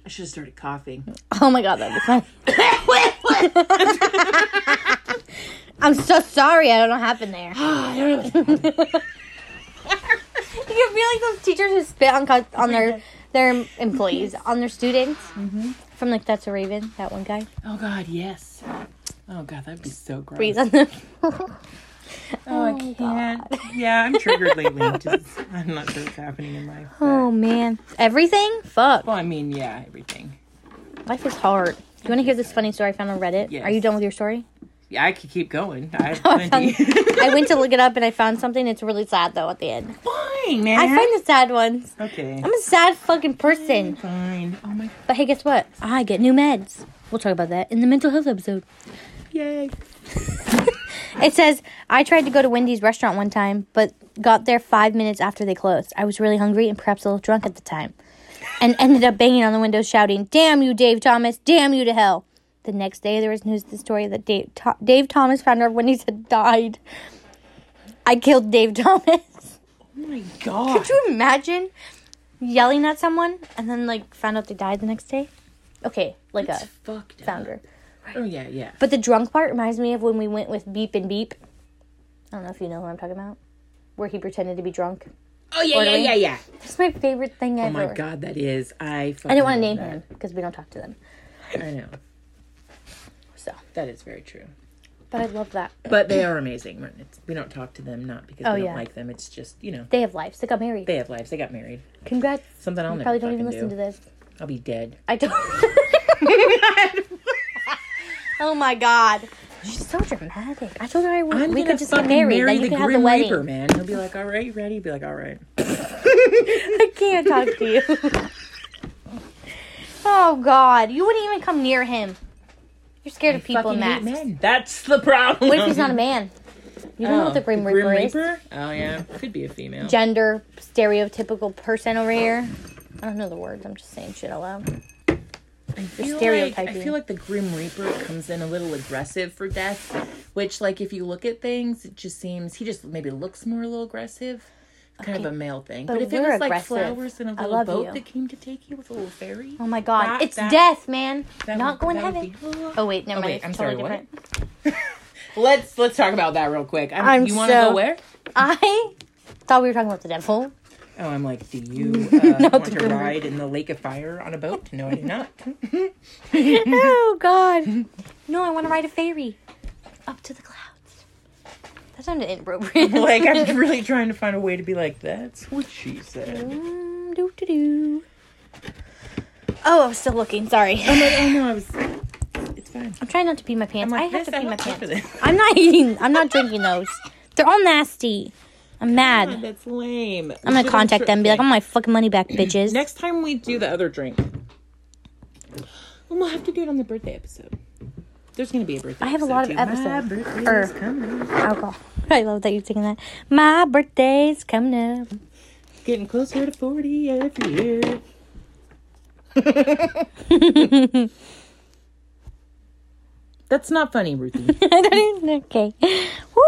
I should have started coughing. Oh, my God. That would be funny. I'm so sorry. I don't know what happened there. I don't know what happened. You feel like those teachers who spit on co- on their, their employees, yes. on their students. Mm-hmm. From, like, That's a Raven, that one guy. Oh, God, yes. Oh, God, that'd be so gross. Breathe on them. Oh, I can't. God. Yeah, I'm triggered lately. Just, I'm not sure what's happening in life. But... Oh, man. Everything? Fuck. Well, I mean, yeah, everything. Life is hard. Do you want to hear this funny story I found on Reddit? Yes. Are you done with your story? Yeah, I could keep going. I have plenty. I, found, I went to look it up, and I found something. It's really sad, though, at the end. Fine, man. I find the sad ones. Okay. I'm a sad fucking person. Fine. Oh, my God. But, hey, guess what? I get new meds. We'll talk about that in the mental health episode. Yay. It says, I tried to go to Wendy's restaurant one time, but got there five minutes after they closed. I was really hungry and perhaps a little drunk at the time, and ended up banging on the window shouting, damn you, Dave Thomas, damn you to hell. The next day, there was news the story that Dave, Th- Dave Thomas, founder of Wendy's, had died. I killed Dave Thomas. Oh, my God. Could you imagine yelling at someone and then, like, found out they died the next day? Okay, like it's a founder. Up. Right. Oh, yeah, yeah. But the drunk part reminds me of when we went with Beep and Beep. I don't know if you know who I'm talking about. Where he pretended to be drunk. Oh, yeah, ordering. yeah, yeah, yeah. That's my favorite thing ever. Oh, my God, that is. I fucking I didn't want to name that. him because we don't talk to them. I know. So. That is very true. But I love that. But they are amazing. It's, we don't talk to them, not because oh, we don't yeah. like them. It's just, you know. They have lives. They got married. They have lives. They got married. Congrats. Something I'll you never probably don't even listen do. to this. I'll be dead. I don't. Oh, my God. She's so dramatic. I told her I would. I'm we could just get married. Marry then you the could have the wedding. Reaper, man. He'll be like, all right, you ready? He'll be like, all right. I can't talk to you. Oh, God. You wouldn't even come near him. You're scared I of people in masks. Men. That's the problem. What if he's not a man? You don't oh, know what the Grim, the Grim Reaper, Reaper is. Oh, yeah. Could be a female. Gender, stereotypical person over here. I don't know the words. I'm just saying shit out loud. I feel, like, I feel like the Grim Reaper comes in a little aggressive for death, which, like, if you look at things, it just seems... He just maybe looks more a little aggressive. Okay. Kind of a male thing. But, but if it was, aggressive. like, flowers in a little boat you. that came to take you with a little fairy... Oh, my God. That, it's that, death, man. Not would, going to heaven. Be... Oh, wait. Never oh, mind. Wait, I'm totally sorry, different. What? let's, let's talk about that real quick. I'm, I'm you want to so, go where? I thought we were talking about the devil. Oh, I'm like, do you uh, no, want to ride room. in the Lake of Fire on a boat? No, I do not. Oh, God. No, I want to ride a ferry up to the clouds. That sounded inappropriate. Like, I'm really trying to find a way to be like, that's what she said. Um, doo-doo-doo. Oh, I was still looking. Sorry. Oh, no, oh, no, I was... It's fine. I'm trying not to pee my pants. Like, I have to pee my pants. I'm not eating. I'm not drinking those. They're all nasty. I'm mad. God, that's lame. I'm going to contact tr- them and be like, I want my fucking money back, bitches. Next time we do the other drink. Well, we'll have to do it on the birthday episode. There's going to be a birthday I have episode, a lot of too. episodes. My birthday er, is coming up. Alcohol. I love that you're taking that. My birthday's coming up. Getting closer to forty every year. That's not funny, Ruthie. I don't even... Okay. Woo!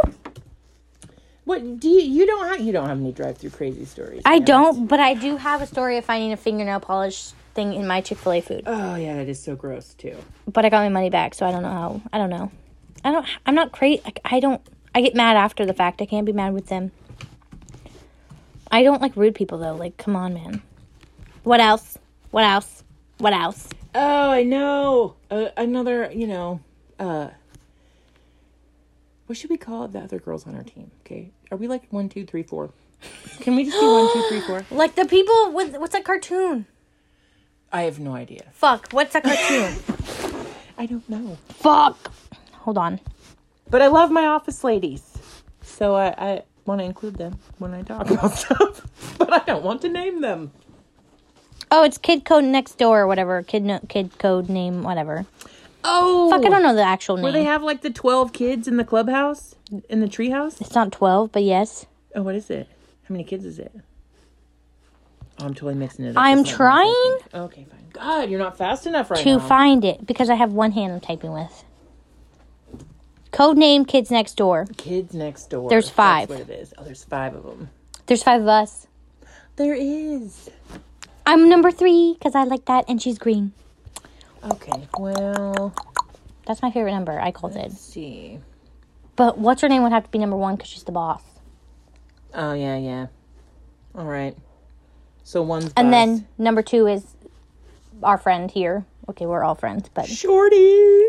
What do you? You don't have you don't have any drive-through crazy stories. I don't, but I do have a story of finding a fingernail polish thing in my Chick-fil-A food. Oh yeah, that is so gross too. But I got my money back, so I don't know how. I don't know. I don't. I'm not crazy. I don't. I get mad after the fact. I can't be mad with them. I don't like rude people though. Like, come on, man. What else? What else? What else? Oh, I know. Uh, another, you know. uh... What should we call it? The other girls on our team, okay? Are we like one, two, three, four? Can we just do one, two, three, four? Like the people with... What's that cartoon? I have no idea. Fuck. What's that cartoon? I don't know. Fuck. Hold on. But I love my office ladies. So I, I want to include them when I talk about stuff. But I don't want to name them. Oh, it's Kid Code Next Door or whatever. Kid, no, kid Code Name, whatever. Oh! Fuck, I don't know the actual name. Where they have, like, the twelve kids in the clubhouse? In the treehouse? It's not twelve, but yes. Oh, what is it? How many kids is it? I'm totally mixing it up. I'm trying. Okay, fine. God, you're not fast enough right now. To find it, because I have one hand I'm typing with. Codename Kids Next Door. Kids Next Door. There's five. That's what it is. Oh, there's five of them. There's five of us. There is. I'm number three, because I like that, and she's green. Okay, well... That's my favorite number. I called it. Let's see. But what's her name would have to be number one, because she's the boss. Oh, yeah, yeah. All right. So one's And boss. Then number two is our friend here. Okay, we're all friends, but... Shorty!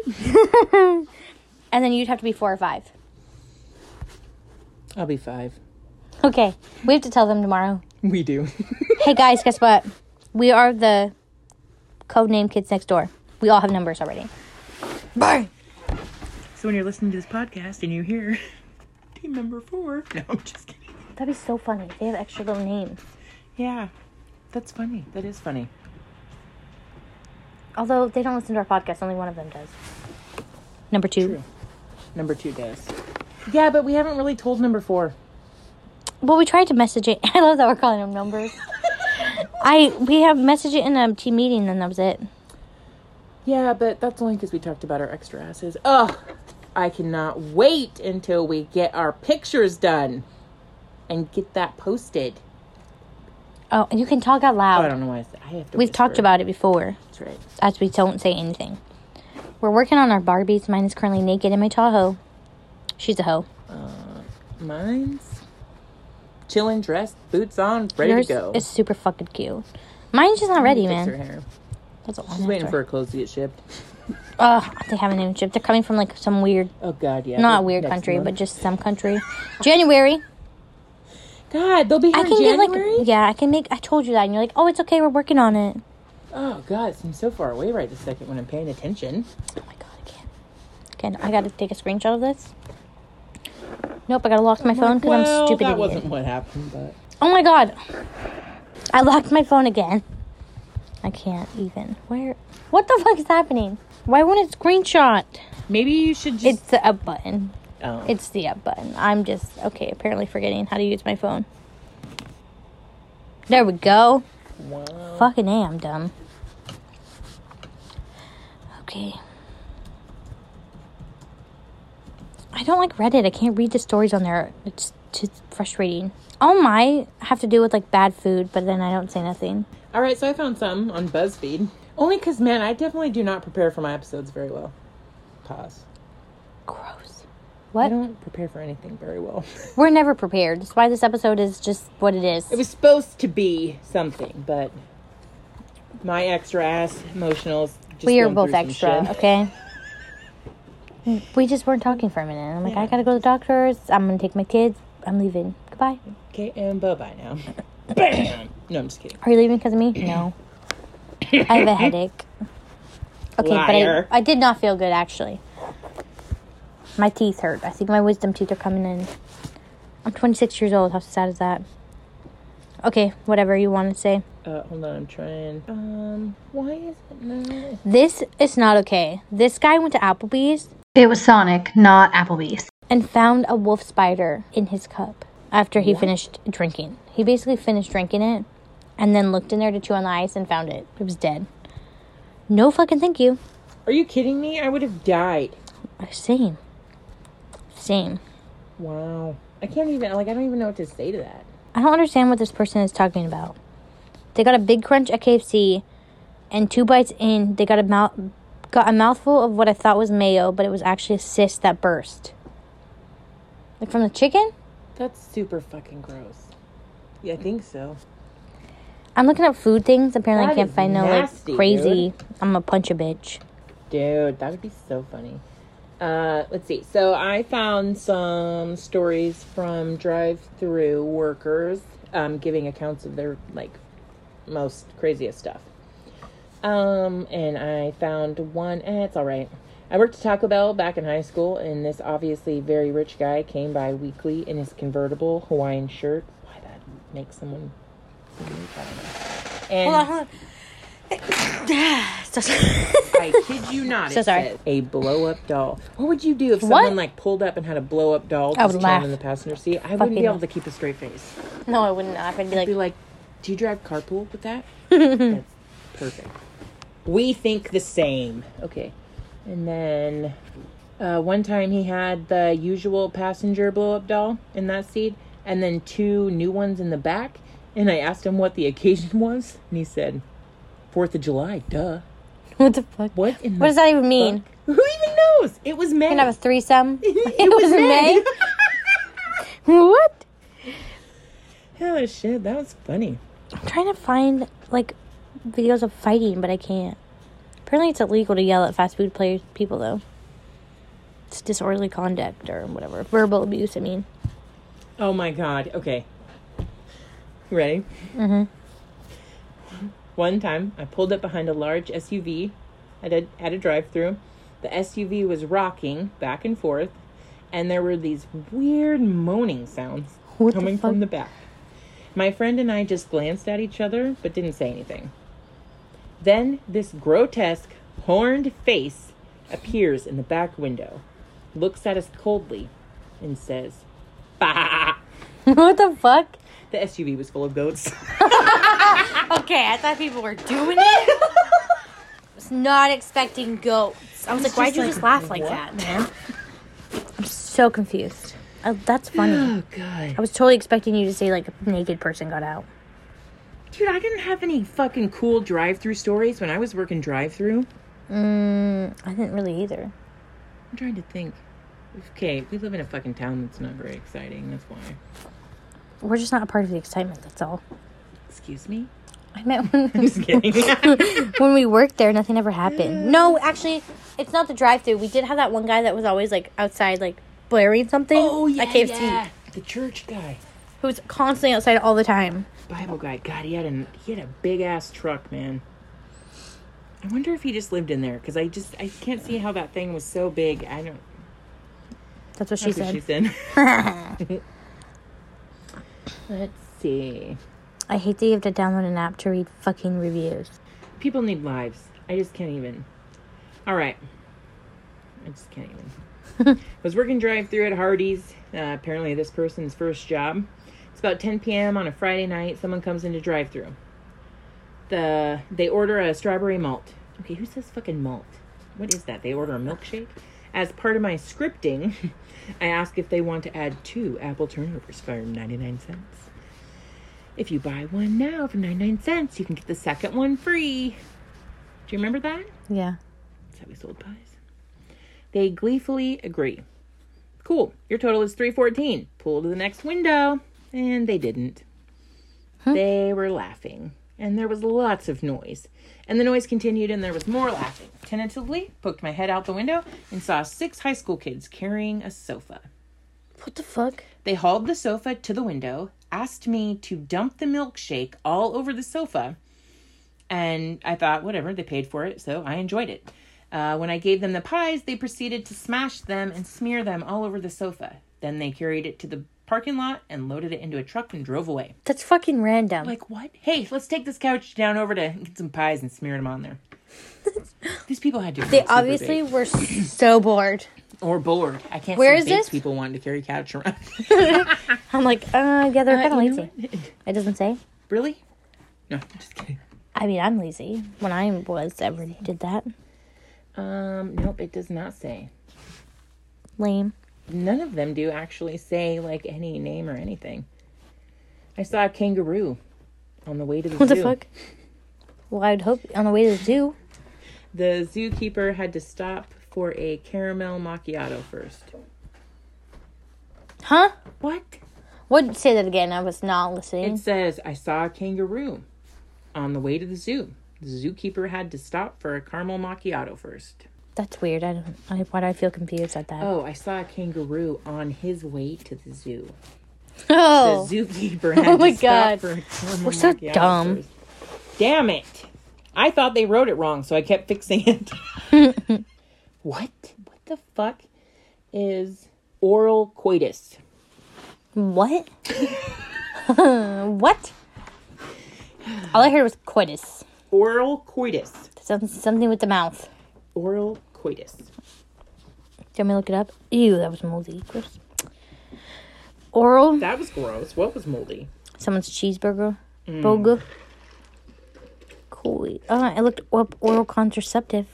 And then you'd have to be four or five. I'll be five. Okay. We have to tell them tomorrow. We do. Hey, guys, guess what? We are the Codename Kids Next Door. We all have numbers already. Bye. So when you're listening to this podcast and you hear team member four. No, I'm just kidding. That'd be so funny. They have extra little names. Yeah. That's funny. That is funny. Although they don't listen to our podcast. Only one of them does. Number two. True. Number two does. Yeah, but we haven't really told number four. Well, we tried to message it. I love that we're calling them numbers. I We have messaged it in a team meeting and that was it. Yeah, but that's only because we talked about our extra asses. Ugh, I cannot wait until we get our pictures done and get that posted. Oh, and you can talk out loud. Oh, I don't know why I, said, I have to. We've talked it. about it before. That's right. As we don't say anything. We're working on our Barbies. Mine is currently naked in my Tahoe. She's a hoe. Uh, mine's chilling, dressed, boots on, ready Yours to go. It's super fucking cute. Mine's just not ready, man. Fix her hair. She's waiting after. for her clothes to get shipped. Oh, they haven't even shipped. They're coming from, like, some weird... Oh, God, yeah. Not a weird country, month. but just some country. January. God, they'll be here I can in January? Get, like, yeah, I can make... I told you that, and you're like, oh, it's okay, we're working on it. Oh, God, it seems so far away right this second when I'm paying attention. Oh, my God, I can't. Again, I got to take a screenshot of this. Nope, I got to lock my phone because well, I'm stupid that idiot. Wasn't what happened, but... Oh, my God. I locked my phone again. I can't even. Where? What the fuck is happening? Why won't it screenshot? Maybe you should just... It's the up button. Oh. It's the up button. I'm just... Okay, apparently forgetting how to use my phone. There we go. Wow. Fucking A, I'm dumb. Okay. I don't like Reddit. I can't read the stories on there. It's just frustrating. All my have to do with, like, bad food, but then I don't say nothing. All right, so I found some on BuzzFeed. Only because, man, I definitely do not prepare for my episodes very well. Pause. Gross. What? I don't prepare for anything very well. We're never prepared. That's why this episode is just what it is. It was supposed to be something, but my extra ass emotionals just We are both extra, okay? We just weren't talking for a minute. I'm like, yeah. I gotta go to the doctor's. I'm gonna take my kids. I'm leaving. Goodbye. Okay, and bye-bye now. Bam! No, I'm just kidding. Are you leaving because of me? No. I have a headache. Okay, Liar. but I, I did not feel good, actually. My teeth hurt. I think my wisdom teeth are coming in. I'm twenty-six years old. How sad is that? Okay, whatever you want to say. Uh, hold on, I'm trying. Um, why is it not? This is not okay. This guy went to Applebee's. It was Sonic, not Applebee's. And found a wolf spider in his cup. After he what? finished drinking. He basically finished drinking it and then looked in there to chew on the ice and found it. It was dead. No fucking thank you. Are you kidding me? I would have died. Same. Same. Wow. I can't even, like, I don't even know what to say to that. I don't understand what this person is talking about. They got a big crunch at K F C and two bites in, they got a, mou- got a mouthful of what I thought was mayo, but it was actually a cyst that burst. Like from the chicken? That's super fucking gross. Yeah, I think so. I'm looking up food things. Apparently, that I can't find nasty, no like crazy. Dude. I'm gonna punch a bitch. Dude, that would be so funny. Uh, let's see. So I found some stories from drive-through workers um, giving accounts of their like most craziest stuff. Um, and I found one. Eh, it's all right. I worked at Taco Bell back in high school, and this obviously very rich guy came by weekly in his convertible Hawaiian shirt. Why that makes someone... And hold on, hold on. So sorry. I kid you not. So it sorry. Says a blow-up doll. What would you do if someone what? like pulled up and had a blow-up doll just chilling in the passenger seat? I Fucking wouldn't be enough. able to keep a straight face. No, I wouldn't. I'd be like... I'd be like, Do you drive carpool with that? That's perfect. We think the same. Okay. And then uh, one time he had the usual passenger blow-up doll in that seat, and then two new ones in the back. And I asked him what the occasion was, and he said, fourth of July, duh. What the fuck? What, in what the does that even mean? Fuck? Who even knows? It was May. Can I have a threesome? it, it was, was May. May. What? Oh, shit. That was funny. I'm trying to find, like, videos of fighting, but I can't. Apparently it's illegal to yell at fast food players, people, though. It's disorderly conduct or whatever. Verbal abuse, I mean. Oh, my God. Okay. Ready? Mm-hmm. One time, I pulled up behind a large S U V at a, at a drive-thru. The S U V was rocking back and forth, and there were these weird moaning sounds what coming the from the back. My friend and I just glanced at each other, but didn't say anything. Then, this grotesque, horned face appears in the back window, looks at us coldly, and says, bah! What the fuck? The S U V was full of goats. Okay, I thought people were doing it. I was not expecting goats. I was like, why'd you just laugh like that, man? I'm so confused. Oh, that's funny. Oh, God. I was totally expecting you to say, like, a naked person got out. Dude, I didn't have any fucking cool drive-thru stories when I was working drive-thru. Mm, I didn't really either. I'm trying to think. Okay, we live in a fucking town that's not very exciting. That's why. We're just not a part of the excitement, that's all. Excuse me? I meant when... I'm just kidding. When we worked there, nothing ever happened. No, actually, it's not the drive-thru. We did have that one guy that was always, like, outside, like, blaring something. Oh, yeah, at K F C. Yeah. The church guy. Who was constantly outside all the time. Bible guy. God, he had an, he had a big-ass truck, man. I wonder if he just lived in there, because I just... I can't see how that thing was so big. I don't... That's what she That's said. That's what she said. Let's see. I hate that you have to download an app to read fucking reviews. People need lives. I just can't even. All right. I just can't even. Was working drive-thru at Hardee's. Uh, apparently this person's first job. It's about ten p.m. on a Friday night. Someone comes into drive-thru. The, they order a strawberry malt. Okay, who says fucking malt? What is that? They order a milkshake? As part of my scripting, I ask if they want to add two apple turnovers for ninety-nine cents. If you buy one now for ninety-nine cents, you can get the second one free. Do you remember that? Yeah. That's how we sold pies. They gleefully agree. Cool. Your total is three fourteen. Pull to the next window. And they didn't. Huh? They were laughing. And there was lots of noise. And the noise continued, and there was more laughing. Tentatively, poked my head out the window and saw six high school kids carrying a sofa. What the fuck? They hauled the sofa to the window, asked me to dump the milkshake all over the sofa. And I thought, whatever, they paid for it, so I enjoyed it. Uh, when I gave them the pies, they proceeded to smash them and smear them all over the sofa. Then they carried it to the parking lot and loaded it into a truck and drove away. That's fucking random. Like, what? Hey, let's take this couch down over to get some pies and smear them on there. These people had to. They obviously were so bored. Or bored. I can't. Where see is this? People wanting to carry couch around. I'm like, uh, yeah, they're kind of uh, lazy. It doesn't say. Really? No, just kidding. I mean, I'm lazy. When I was ever did that. Um, nope, it does not say. Lame. None of them do actually say, like, any name or anything. I saw a kangaroo on the way to the what zoo. What the fuck? Well, I would hope on the way to the zoo. The zookeeper had to stop for a caramel macchiato first. Huh? What? What? Say that again. I was not listening. It says, I saw a kangaroo on the way to the zoo. The zookeeper had to stop for a caramel macchiato first. That's weird. I don't. I, why do I feel confused at that? Oh, I saw a kangaroo on his way to the zoo. Oh, the zookeeper had oh my to stop God. For a caramel We're so dumb. First. Damn it! I thought they wrote it wrong, so I kept fixing it. What? What the fuck is oral coitus? What? What? All I heard was coitus. Oral coitus. Sounds something with the mouth. Oral coitus. Do you want me to look it up? Ew, that was moldy. Gross. Oral. That was gross. What was moldy? Someone's cheeseburger. Mm. Boga. Cool. Uh, I looked up oral contraceptive.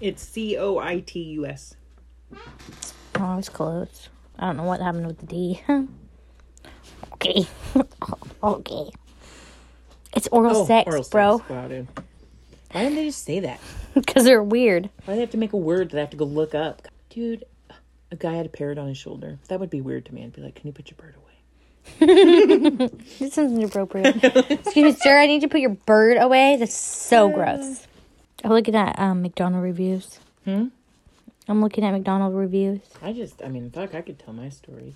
It's C O I T U S. Oh, I was close. I don't know what happened with the D. Okay. Okay. It's oral oh, sex, oral bro. Sex. Wow, dude. Why didn't they just say that? Because they're weird. Why do they have to make a word that I have to go look up? Dude, a guy had a parrot on his shoulder. That would be weird to me. I'd be like, can you put your bird away? This sounds inappropriate. Excuse me, sir, I need to put your bird away. That's so yeah. gross. I'm looking at um, McDonald reviews. Hmm? I'm looking at McDonald reviews. I just, I mean, fuck, I could tell my story.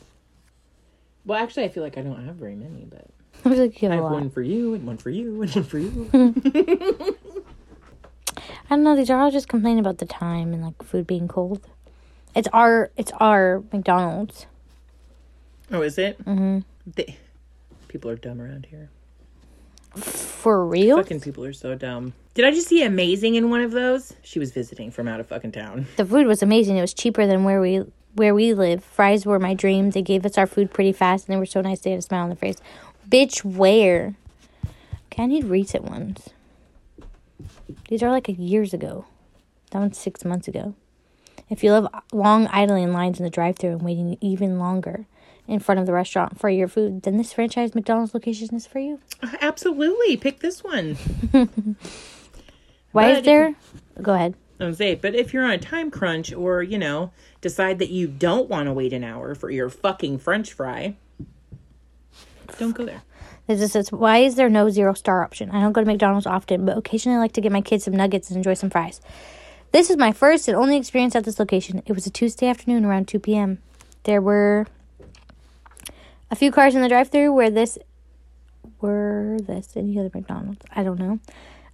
Well, actually, I feel like I don't have very many, but... I, like I have lot. one for you, and one for you, and one for you. I don't know, these are all just complaining about the time and, like, food being cold. It's our, it's our McDonald's. Oh, is it? Mm-hmm. They, people are dumb around here. For real? Fucking people are so dumb. Did I just see Amazing in one of those? She was visiting from out of fucking town. The food was amazing. It was cheaper than where we where we live. Fries were my dream. They gave us our food pretty fast, and they were so nice. They had a smile on their face. Bitch, where? Okay, I need recent ones. These are like years ago. That one's six months ago. If you love long idling lines in the drive-thru and waiting even longer in front of the restaurant for your food, then this franchise McDonald's location is for you. Absolutely. Pick this one. Why but is there... Go ahead. I was saying, but if you're on a time crunch or, you know, decide that you don't want to wait an hour for your fucking french fry, don't go there. This is, this, why is there no zero-star option? I don't go to McDonald's often, but occasionally I like to get my kids some nuggets and enjoy some fries. This is my first and only experience at this location. It was a Tuesday afternoon around two p.m. There were... a few cars in the drive-thru where this, were this, any other McDonald's. I don't know.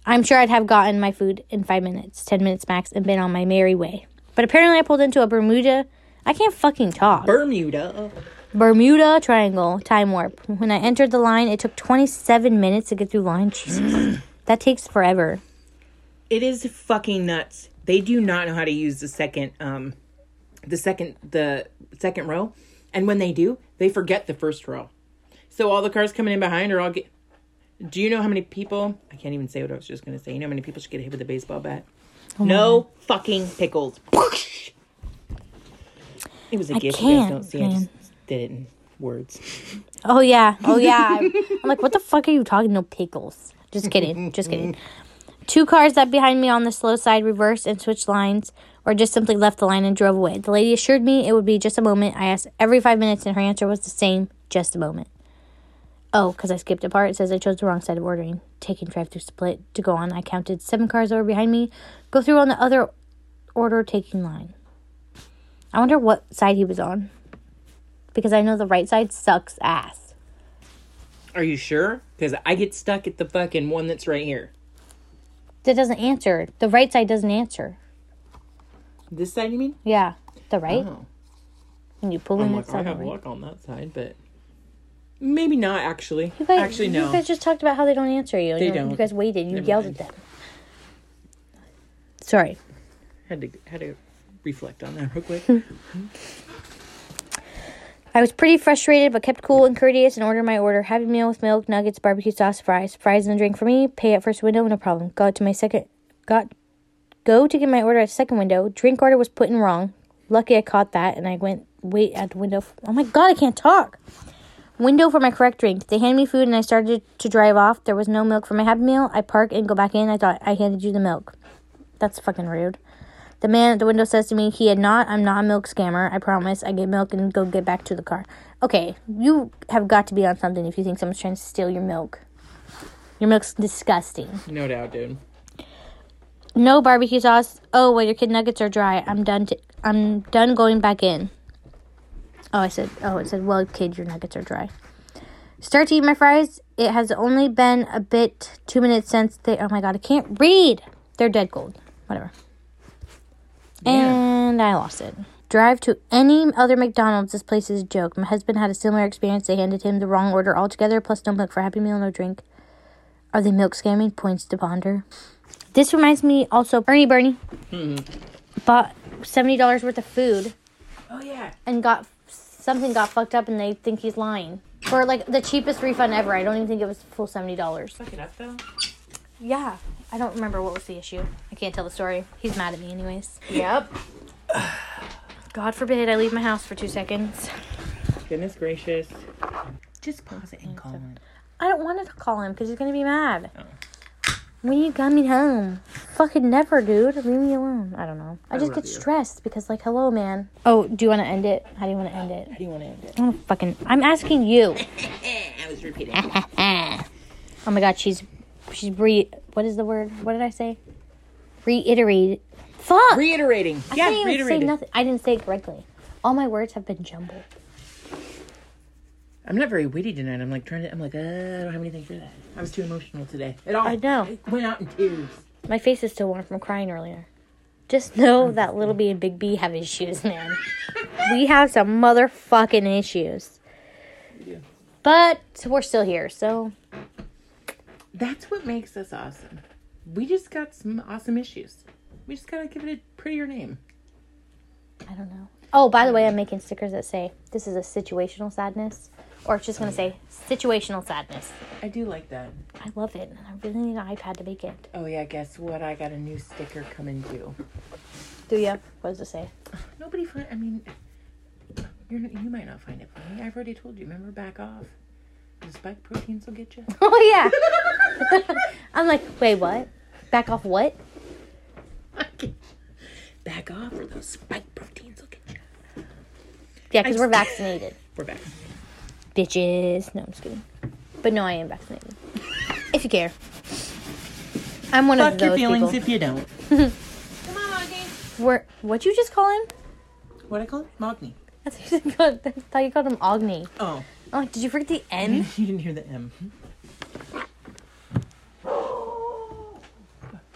I'm sure I'd have gotten my food in five minutes, ten minutes max, and been on my merry way. But apparently I pulled into a Bermuda, I can't fucking talk. Bermuda. Bermuda Triangle Time Warp. When I entered the line, it took twenty-seven minutes to get through line. Jesus. That takes forever. It is fucking nuts. They do not know how to use the second, um, the second, the second row. And when they do, they forget the first row. So all the cars coming in behind are all get... Do you know how many people... I can't even say what I was just going to say. You know how many people should get hit with a baseball bat? Oh, no fucking pickles. It was a I gift. You guys don't see man. I just did it in words. Oh, yeah. Oh, yeah. I'm, I'm like, what the fuck are you talking? No pickles. Just kidding. Just kidding. Two cars that behind me on the slow side reversed and switched lines, or just simply left the line and drove away. The lady assured me it would be just a moment. I asked every five minutes, and her answer was the same, just a moment. Oh, because I skipped a part. It says I chose the wrong side of ordering. Taking drive-thru split to go on. I counted seven cars that were behind me. Go through on the other order-taking line. I wonder what side he was on. Because I know the right side sucks ass. Are you sure? Because I get stuck at the fucking one that's right here. That doesn't answer. The right side doesn't answer. This side, you mean? Yeah. The right? Oh. When you pull in like, that side. I have right. luck on that side, but maybe not, actually. You guys, actually, no. You guys just talked about how they don't answer you. They you, don't. You guys waited. You Never yelled mind. at them. Sorry. Had to, had to reflect on that real quick. I was pretty frustrated, but kept cool and courteous and ordered my order. Happy meal with milk, nuggets, barbecue sauce, fries. Fries and a drink for me. Pay at first window, no problem. Got to my second... Got... Go to get my order at the second window. Drink order was put in wrong. Lucky I caught that, and I went wait at the window. F- oh my god, I can't talk. Window for my correct drink. They handed me food, and I started to drive off. There was no milk for my Happy Meal. I park and go back in. I thought I handed you the milk. That's fucking rude. The man at the window says to me, he had not. I'm not a milk scammer. I promise. I get milk and go get back to the car. Okay, you have got to be on something if you think someone's trying to steal your milk. Your milk's disgusting. No doubt, dude. No barbecue sauce. Oh, well, your kid nuggets are dry. I'm done t- I'm done going back in. Oh, I said, oh, it said, well, kid, your nuggets are dry. Start to eat my fries. It has only been a bit, two minutes since they, oh, my God, I can't read. They're dead cold. Whatever. Yeah. And I lost it. Drive to any other McDonald's. This place is a joke. My husband had a similar experience. They handed him the wrong order altogether, plus no milk for Happy Meal, no drink. Are they milk scamming? Points to ponder. This reminds me also, Ernie Bernie mm-hmm. bought seventy dollars worth of food. Oh, yeah. And got, something got fucked up and they think he's lying. For, like, the cheapest refund ever. I don't even think it was the full seventy dollars. Fuck it up, though? Yeah. I don't remember what was the issue. I can't tell the story. He's mad at me anyways. Yep. God forbid I leave my house for two seconds. Goodness gracious. Just pause it and call him. I don't want to call him because he's going to be mad. Oh. When are you coming home? Fucking never, dude. Leave me alone. I don't know. I, I just get you. stressed because, like, hello, man. Oh, do you want to end it? How do you want to end it? How do you want to end it? I want to fucking... I'm asking you. I was repeating. Oh, my God. She's... She's re... What is the word? What did I say? Reiterate. Fuck! Reiterating. I yeah, can't even say nothing. I didn't say it correctly. All my words have been jumbled. I'm not very witty tonight. I'm like trying to. I'm like uh, I don't have anything for that. I was too emotional today. It all I know. It went out in tears. My face is still warm from crying earlier. Just know that Little B and Big B have issues, man. We have some motherfucking issues. Yeah. But we're still here, so. That's what makes us awesome. We just got some awesome issues. We just gotta give it a prettier name. I don't know. Oh, by the way, I'm making stickers that say, this is a situational sadness. Or it's just going to say, situational sadness. I do like that. I love it. And I really need an iPad to make it. Oh, yeah. Guess what? I got a new sticker coming due. Do you? What does it say? Nobody find... I mean, you're, you might not find it funny. I've already told you. Remember, back off. The spike proteins will get you. Oh, yeah. I'm like, wait, what? Back off what? Back off or those spike proteins will get you. Yeah, because we're vaccinated. We're vaccinated. Bitches. No, I'm just kidding. But no, I am vaccinated. If you care. I'm one Fuck of those people. Fuck your feelings if you don't. Come on, Mogni. We're, what'd you just call him? What'd I call him? Mogni. I thought you called, I thought you called him Ogni. Oh. I'm like, did you forget the M? You didn't hear the M.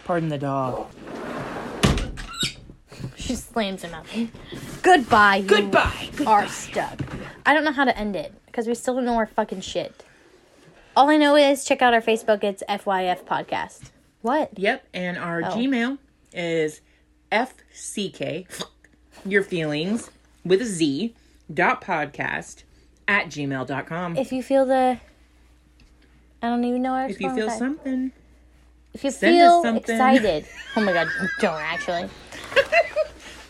Pardon the dog. She slams him out. Goodbye. You Goodbye. Are Goodbye. Stuck. I don't know how to end it because we still don't know our fucking shit. All I know is check out our Facebook. It's F Y F Podcast. What? Yep. And our oh. Gmail is F C K, your feelings, with a Z, dot podcast at gmail dot com. If you feel the... I don't even know how to If you feel that. something. If you send feel us something. Excited. Oh my God. Don't actually.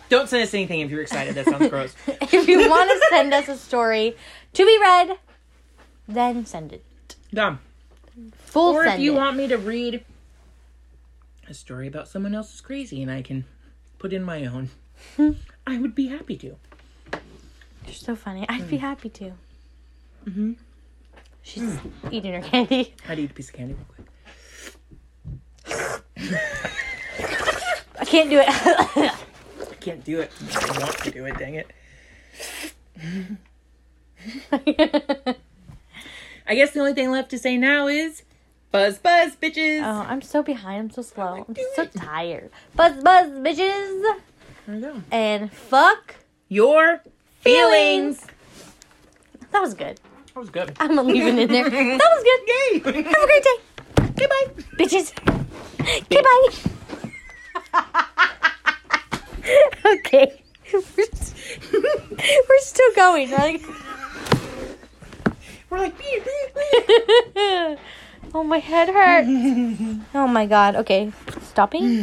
Don't send us anything if you're excited. That sounds gross. If you want to send us a story to be read, then send it. Dumb. Full Or send if you it. want me to read a story about someone else who's crazy and I can put in my own, I would be happy to. You're so funny. I'd mm. be happy to. Mm-hmm. She's mm. eating her candy. I'd eat a piece of candy real quick. I can't do it. Can't do it. I want to do it, dang it. I guess the only thing left to say now is buzz buzz bitches. Oh, I'm so behind, I'm so slow. I'm so it. tired. Buzz buzz bitches. There you go. And fuck your feelings. feelings. That was good. That was good. I'm leaving it in there. That was good. Yay! Have a great day. Goodbye. Bitches. Bitch. Goodbye. Okay. We're, st- We're still going. We're like, We're like beep, beep, beep. Oh, my head hurts. Oh, my God. Okay. Stopping?